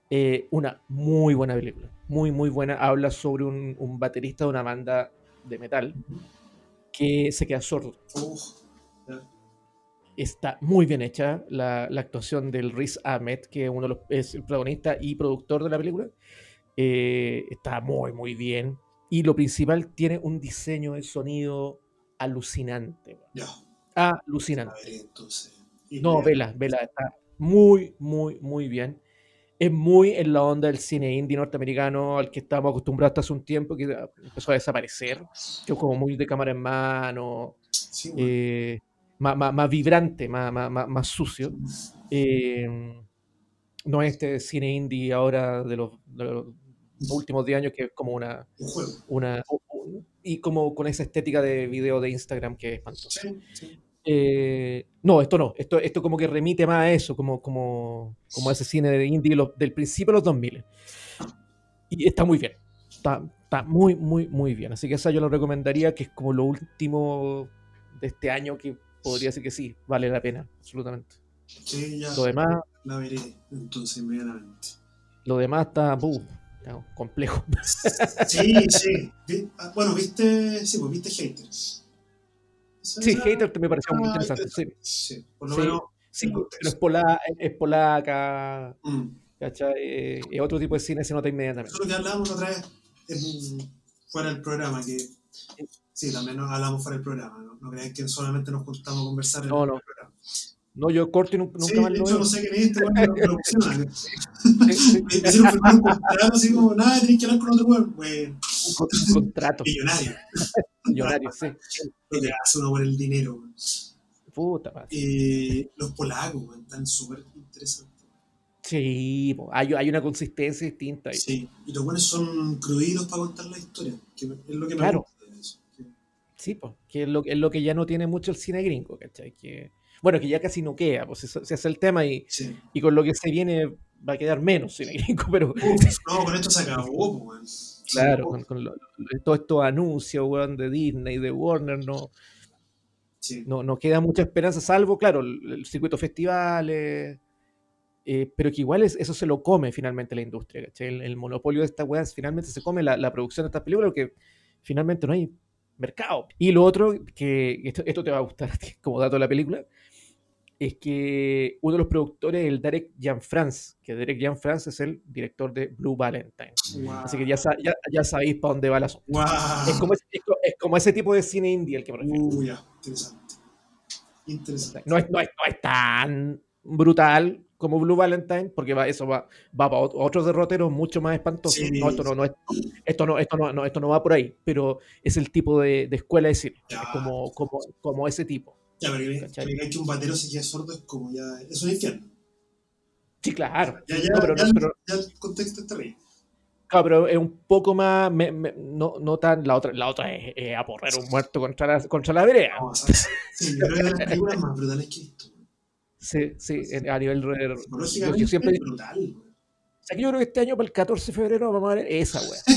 Eh, una muy buena película, muy muy buena, habla sobre un, un baterista de una banda de metal que se queda sordo. Uh, yeah. Está muy bien hecha la, la actuación del Riz Ahmed, que uno de los, es el protagonista y productor de la película. Eh, está muy muy bien, y lo principal, tiene un diseño de sonido alucinante. Yeah. Alucinante. Ver, entonces, no, vela, vela, está muy muy muy bien. Es muy en la onda del cine indie norteamericano al que estábamos acostumbrados hasta hace un tiempo, que empezó a desaparecer, que es como muy de cámara en mano, sí, bueno. eh, más, más, más vibrante, más, más, más sucio. Eh, no es este cine indie ahora de los, de los últimos diez años, que es como una, una... y como con esa estética de video de Instagram que es espantosa. Sí, sí. Eh, no, esto no, esto, esto como que remite más a eso, como, como, como a ese cine de indie lo, del principio de los dos mil, y está muy bien, está, está muy muy muy bien, así que esa yo lo recomendaría, que es como lo último de este año que podría ser que sí, vale la pena, absolutamente. Sí, ya, lo demás la veré entonces inmediatamente. Lo demás está, uh, está complejo. Sí, sí, bueno, viste, sí, pues viste Haters. Sí, esa... Hater me pareció ah, muy interesante. Sí, sí, por lo sí, menos. Sí, pero es, pola, es polaca, mm. ¿cachai? Eh, es otro tipo de cine, se nota inmediatamente. Eso es lo que hablábamos otra vez en, fuera del programa. Que, sí, también nos hablamos fuera del programa. No, no crean que solamente nos juntamos a conversar en no, el no. programa. No, yo corto y nunca sí, más lo veo. Yo no sé qué es este, bueno, pero lo funcionan. Me hicieron firmar un contrato así como, nada, tenés que hablar con otro pueblo. Bueno, un contrato. Millonario. Millonario, sí. Lo que hace uno por el dinero. Man. Puta madre. Eh, los polacos, man, están súper interesantes. Sí, hay, hay una consistencia distinta ahí. Sí, y los buenos son crudidos para contar la historia, que es lo que me claro. gusta de eso. Sí, sí pues, que es lo, es lo que ya no tiene mucho el cine gringo, ¿cachai? Que... bueno, que ya casi no queda, pues se hace el tema y, sí. y con lo que se viene va a quedar menos cine gringo, pero... Uf, no, con esto se acabó, güey. Claro, sí, con, con lo, todos estos anuncios, güey, de Disney, de Warner, no, sí. no, no queda mucha esperanza, salvo, claro, el, el circuito festivales, eh, pero que igual es, eso se lo come finalmente la industria, ¿cachai? El, el monopolio de estas weas finalmente se come la, la producción de estas películas, porque finalmente no hay mercado. Y lo otro, que esto, esto te va a gustar como dato de la película, es que uno de los productores es el Derek Jean France, que Derek Jean France es el director de Blue Valentine. Wow. Así que ya, ya, ya sabéis para dónde va la zona. Wow. Es, como ese, es, es como ese tipo de cine indie el que prefiero. Uy, ya, interesante. Interesante. No es, no es, no es tan brutal como Blue Valentine, porque va, eso va, va para otros derroteros mucho más espantosos. Sí, no, esto no, no, esto, esto no, esto no, no, esto no va por ahí, pero es el tipo de, de escuela de cine. Ya. Es como, como, como ese tipo. Ya, pero que, que un batero se quede sordo es como ya... es un infierno. Sí, claro. Ya, ya, no, pero, ya, no, pero, ya el contexto está bien. Claro, pero es un poco más... Me, me, no, no tan... La otra, la otra es eh, aporrer un muerto contra la, contra la vereda. No, ¿sabes? Sí, pero es las películas más brutales que esto. Sí, sí, a nivel... Psicológicamente yo siempre, es brutal. Güey. O sea, que yo creo que este año, para el catorce de febrero, vamos a ver esa, weá.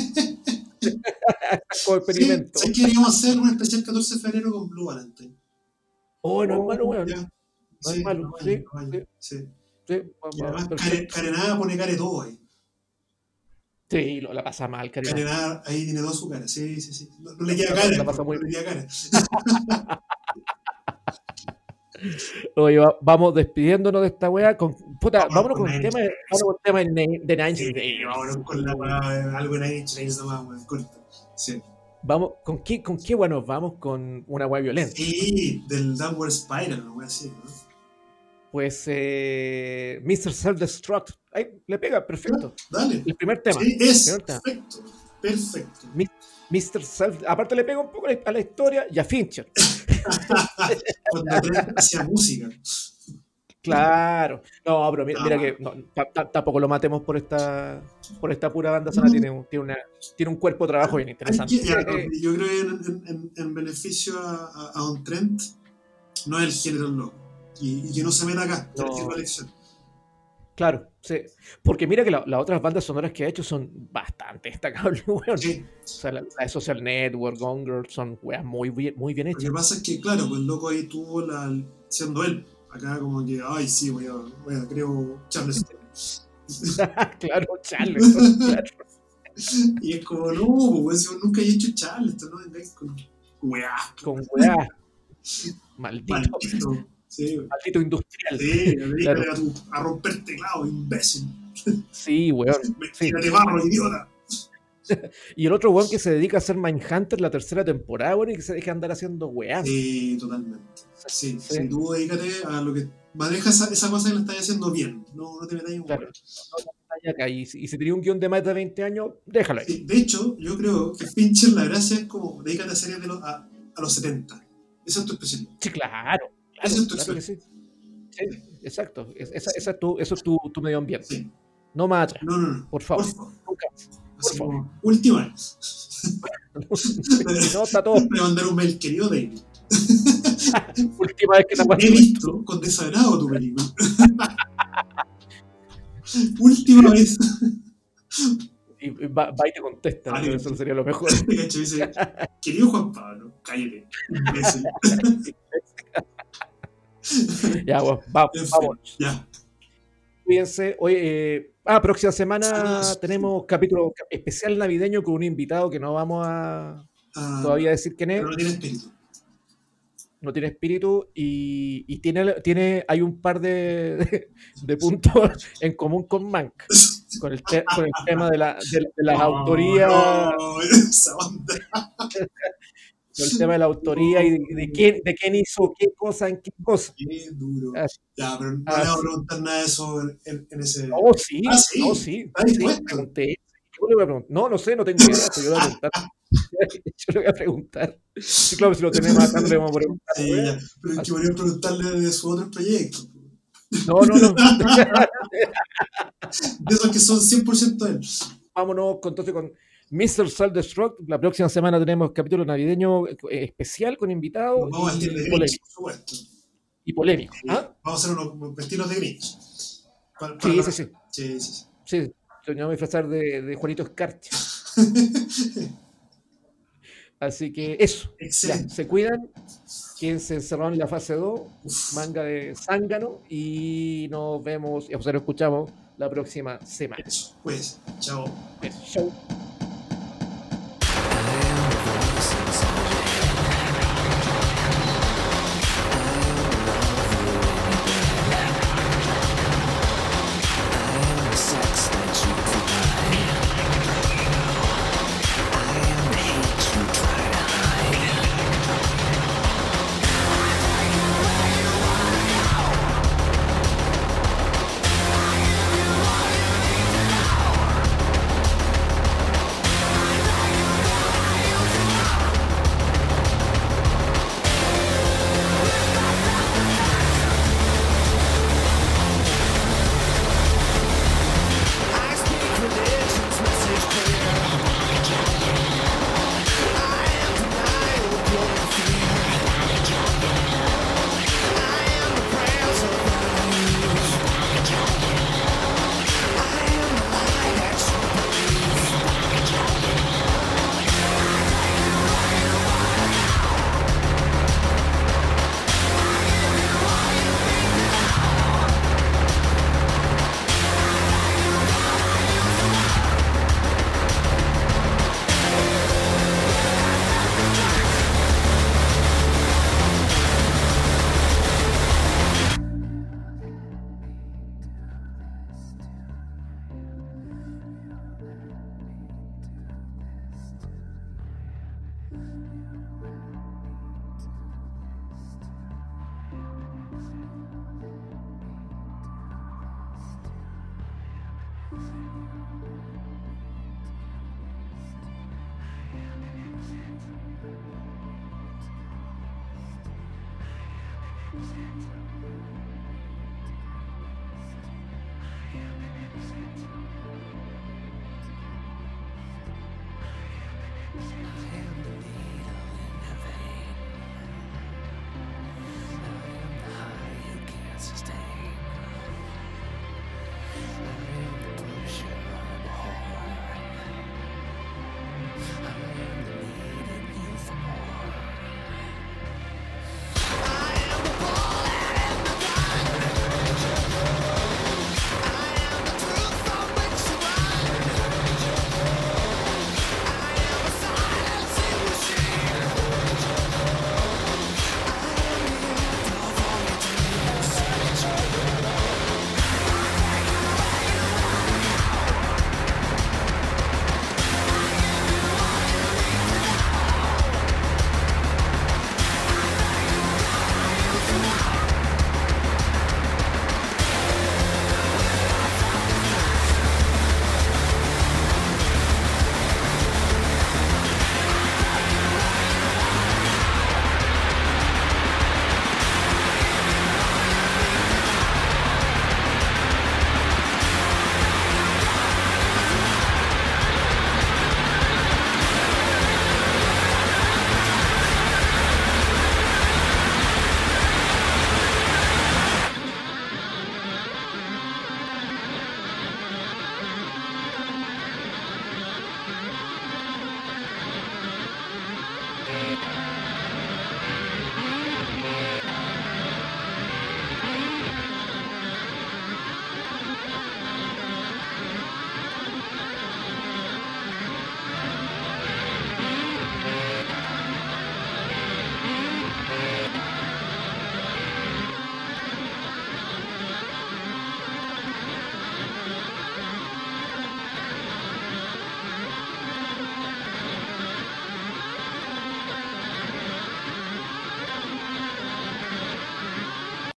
Como experimento. Sí, es que íbamos a hacer un especial catorce de febrero con Blue Valentine. Oh, no es malo, weón. No es malo. Sí, sí. Y además, care, Carenada pone care todo ahí. Sí, lo, la pasa mal, Carenada. Carenada ahí tiene dos su cara, sí, sí, sí. No, no le queda cara. La pasa muy no le queda cara. Oye, vamos despidiéndonos de esta wea. Con, puta, vámonos, vámonos con, con el tema, tema de Nine Inch Nails. Vámonos con la wea, algo de Nine Inch Nails nomás, weón, corto. Sí. Vamos, ¿con qué, con qué wea nos vamos? Con una wea violenta. Sí, del Downward Spiral, una wea así, ¿no? Pues eh, mister Self Destruct. Ahí le pega, perfecto. Dale. El primer tema. Sí, es primer tema. Perfecto. Perfecto. mister Self. Aparte le pega un poco a la historia y a Fincher. Cuando trae hacia música. Claro. No, pero mira, ah. mira que no, tampoco lo matemos por esta por esta pura banda sonora. No. Tiene, tiene, una, tiene un cuerpo de trabajo bien interesante. Que, eh, yo creo que en, en, en beneficio a, a, a un Trent, no es el género loco. Y, y que no se meta acá, no. Por elección. Claro, sí. Porque mira que las la otras bandas sonoras que ha hecho son bastante destacables, weón. Sí. O sea, la, la de Social Network, Gone Girl, son weas muy bien, muy bien hechas. Lo que pasa es que, claro, pues el loco ahí tuvo la. Siendo él, acá como que, ay, sí, voy a, voy a creo, Charles. Claro, Charles. Claro. Y es como, no, weón, si nunca he hecho Charles, ¿no? Con weas. Con weas. Maldito. Maldito. Sí, maldito industrial. Sí, claro. A romper teclado, imbécil. Sí, weón. Mentira de barro, idiota. Y el otro weón que se dedica a hacer Mindhunter la tercera temporada, weón, y que se deja andar haciendo weá. Sí, totalmente. Sí, sí. Sí, tú dedícate a lo que. Maneja esa, esa cosa que la estás haciendo bien. No, no te metas en un claro. No, no, y, y si tenía un guión de más de veinte años, déjalo ahí. Sí, de hecho, yo creo que Fincher la gracia es como dedícate a series de los, a, a los setenta. Esa es tu especialidad. Sí, claro. Claro, eso es tu claro que sí. Sí, exacto. Es, esa, esa es tu, eso es tu, tu medio ambiente. Sí. No más atrás. No, no, no. Por favor. Por favor. Nunca. Por favor. Última vez. No, está todo. Me mandar un mail, querido David. Última vez que te acuerdas. He visto con desagrado tu película. Última vez. Y va, va y te contesta, vale. Eso sería lo mejor. Querido Juan Pablo, cállate. Ya, bueno, vamos, en fin, vamos. Ya. Cuídense. Hoy, eh, ah, próxima semana tenemos capítulo especial navideño con un invitado que no vamos a ah, todavía decir quién es. No tiene espíritu. No tiene espíritu y, y tiene, tiene, hay un par de, de, de puntos en común con Mank, con el, te, con el tema de, la, de, de las no, autorías. No, esa onda. El tema de la autoría y de, de, quién, de quién hizo qué cosa en qué cosa. Qué duro. Ah, ya, pero no ah, le voy a preguntar nada de eso en, en ese. No, sí, ah, sí. No, sí. ¿Estás dispuesto? Sí, no, no sé, no tengo idea. Yo le voy a preguntar. Yo le voy a preguntar. Sí, claro, si lo tenemos acá, no le vamos a preguntar. Sí, ya. Pero es que voy a preguntarle de su otro proyecto. No, no, no. De esos que son cien por ciento de él. Vámonos con, entonces con. mister Self Destruct, la próxima semana tenemos capítulo navideño especial con invitados no, y, y polémico. Y polémico. ¿Ah? Vamos a hacer unos vestidos de Grinch. Para, para sí, la... sí, sí, sí, sí, sí. Sí, yo me voy a disfrazar de, de Juanito Escarcha. Así que eso. Ya, se cuidan. Quien se encerraron en la fase dos, manga de zángano y nos vemos, o sea, nos escuchamos la próxima semana. Eso, pues, chao. Eso, chao.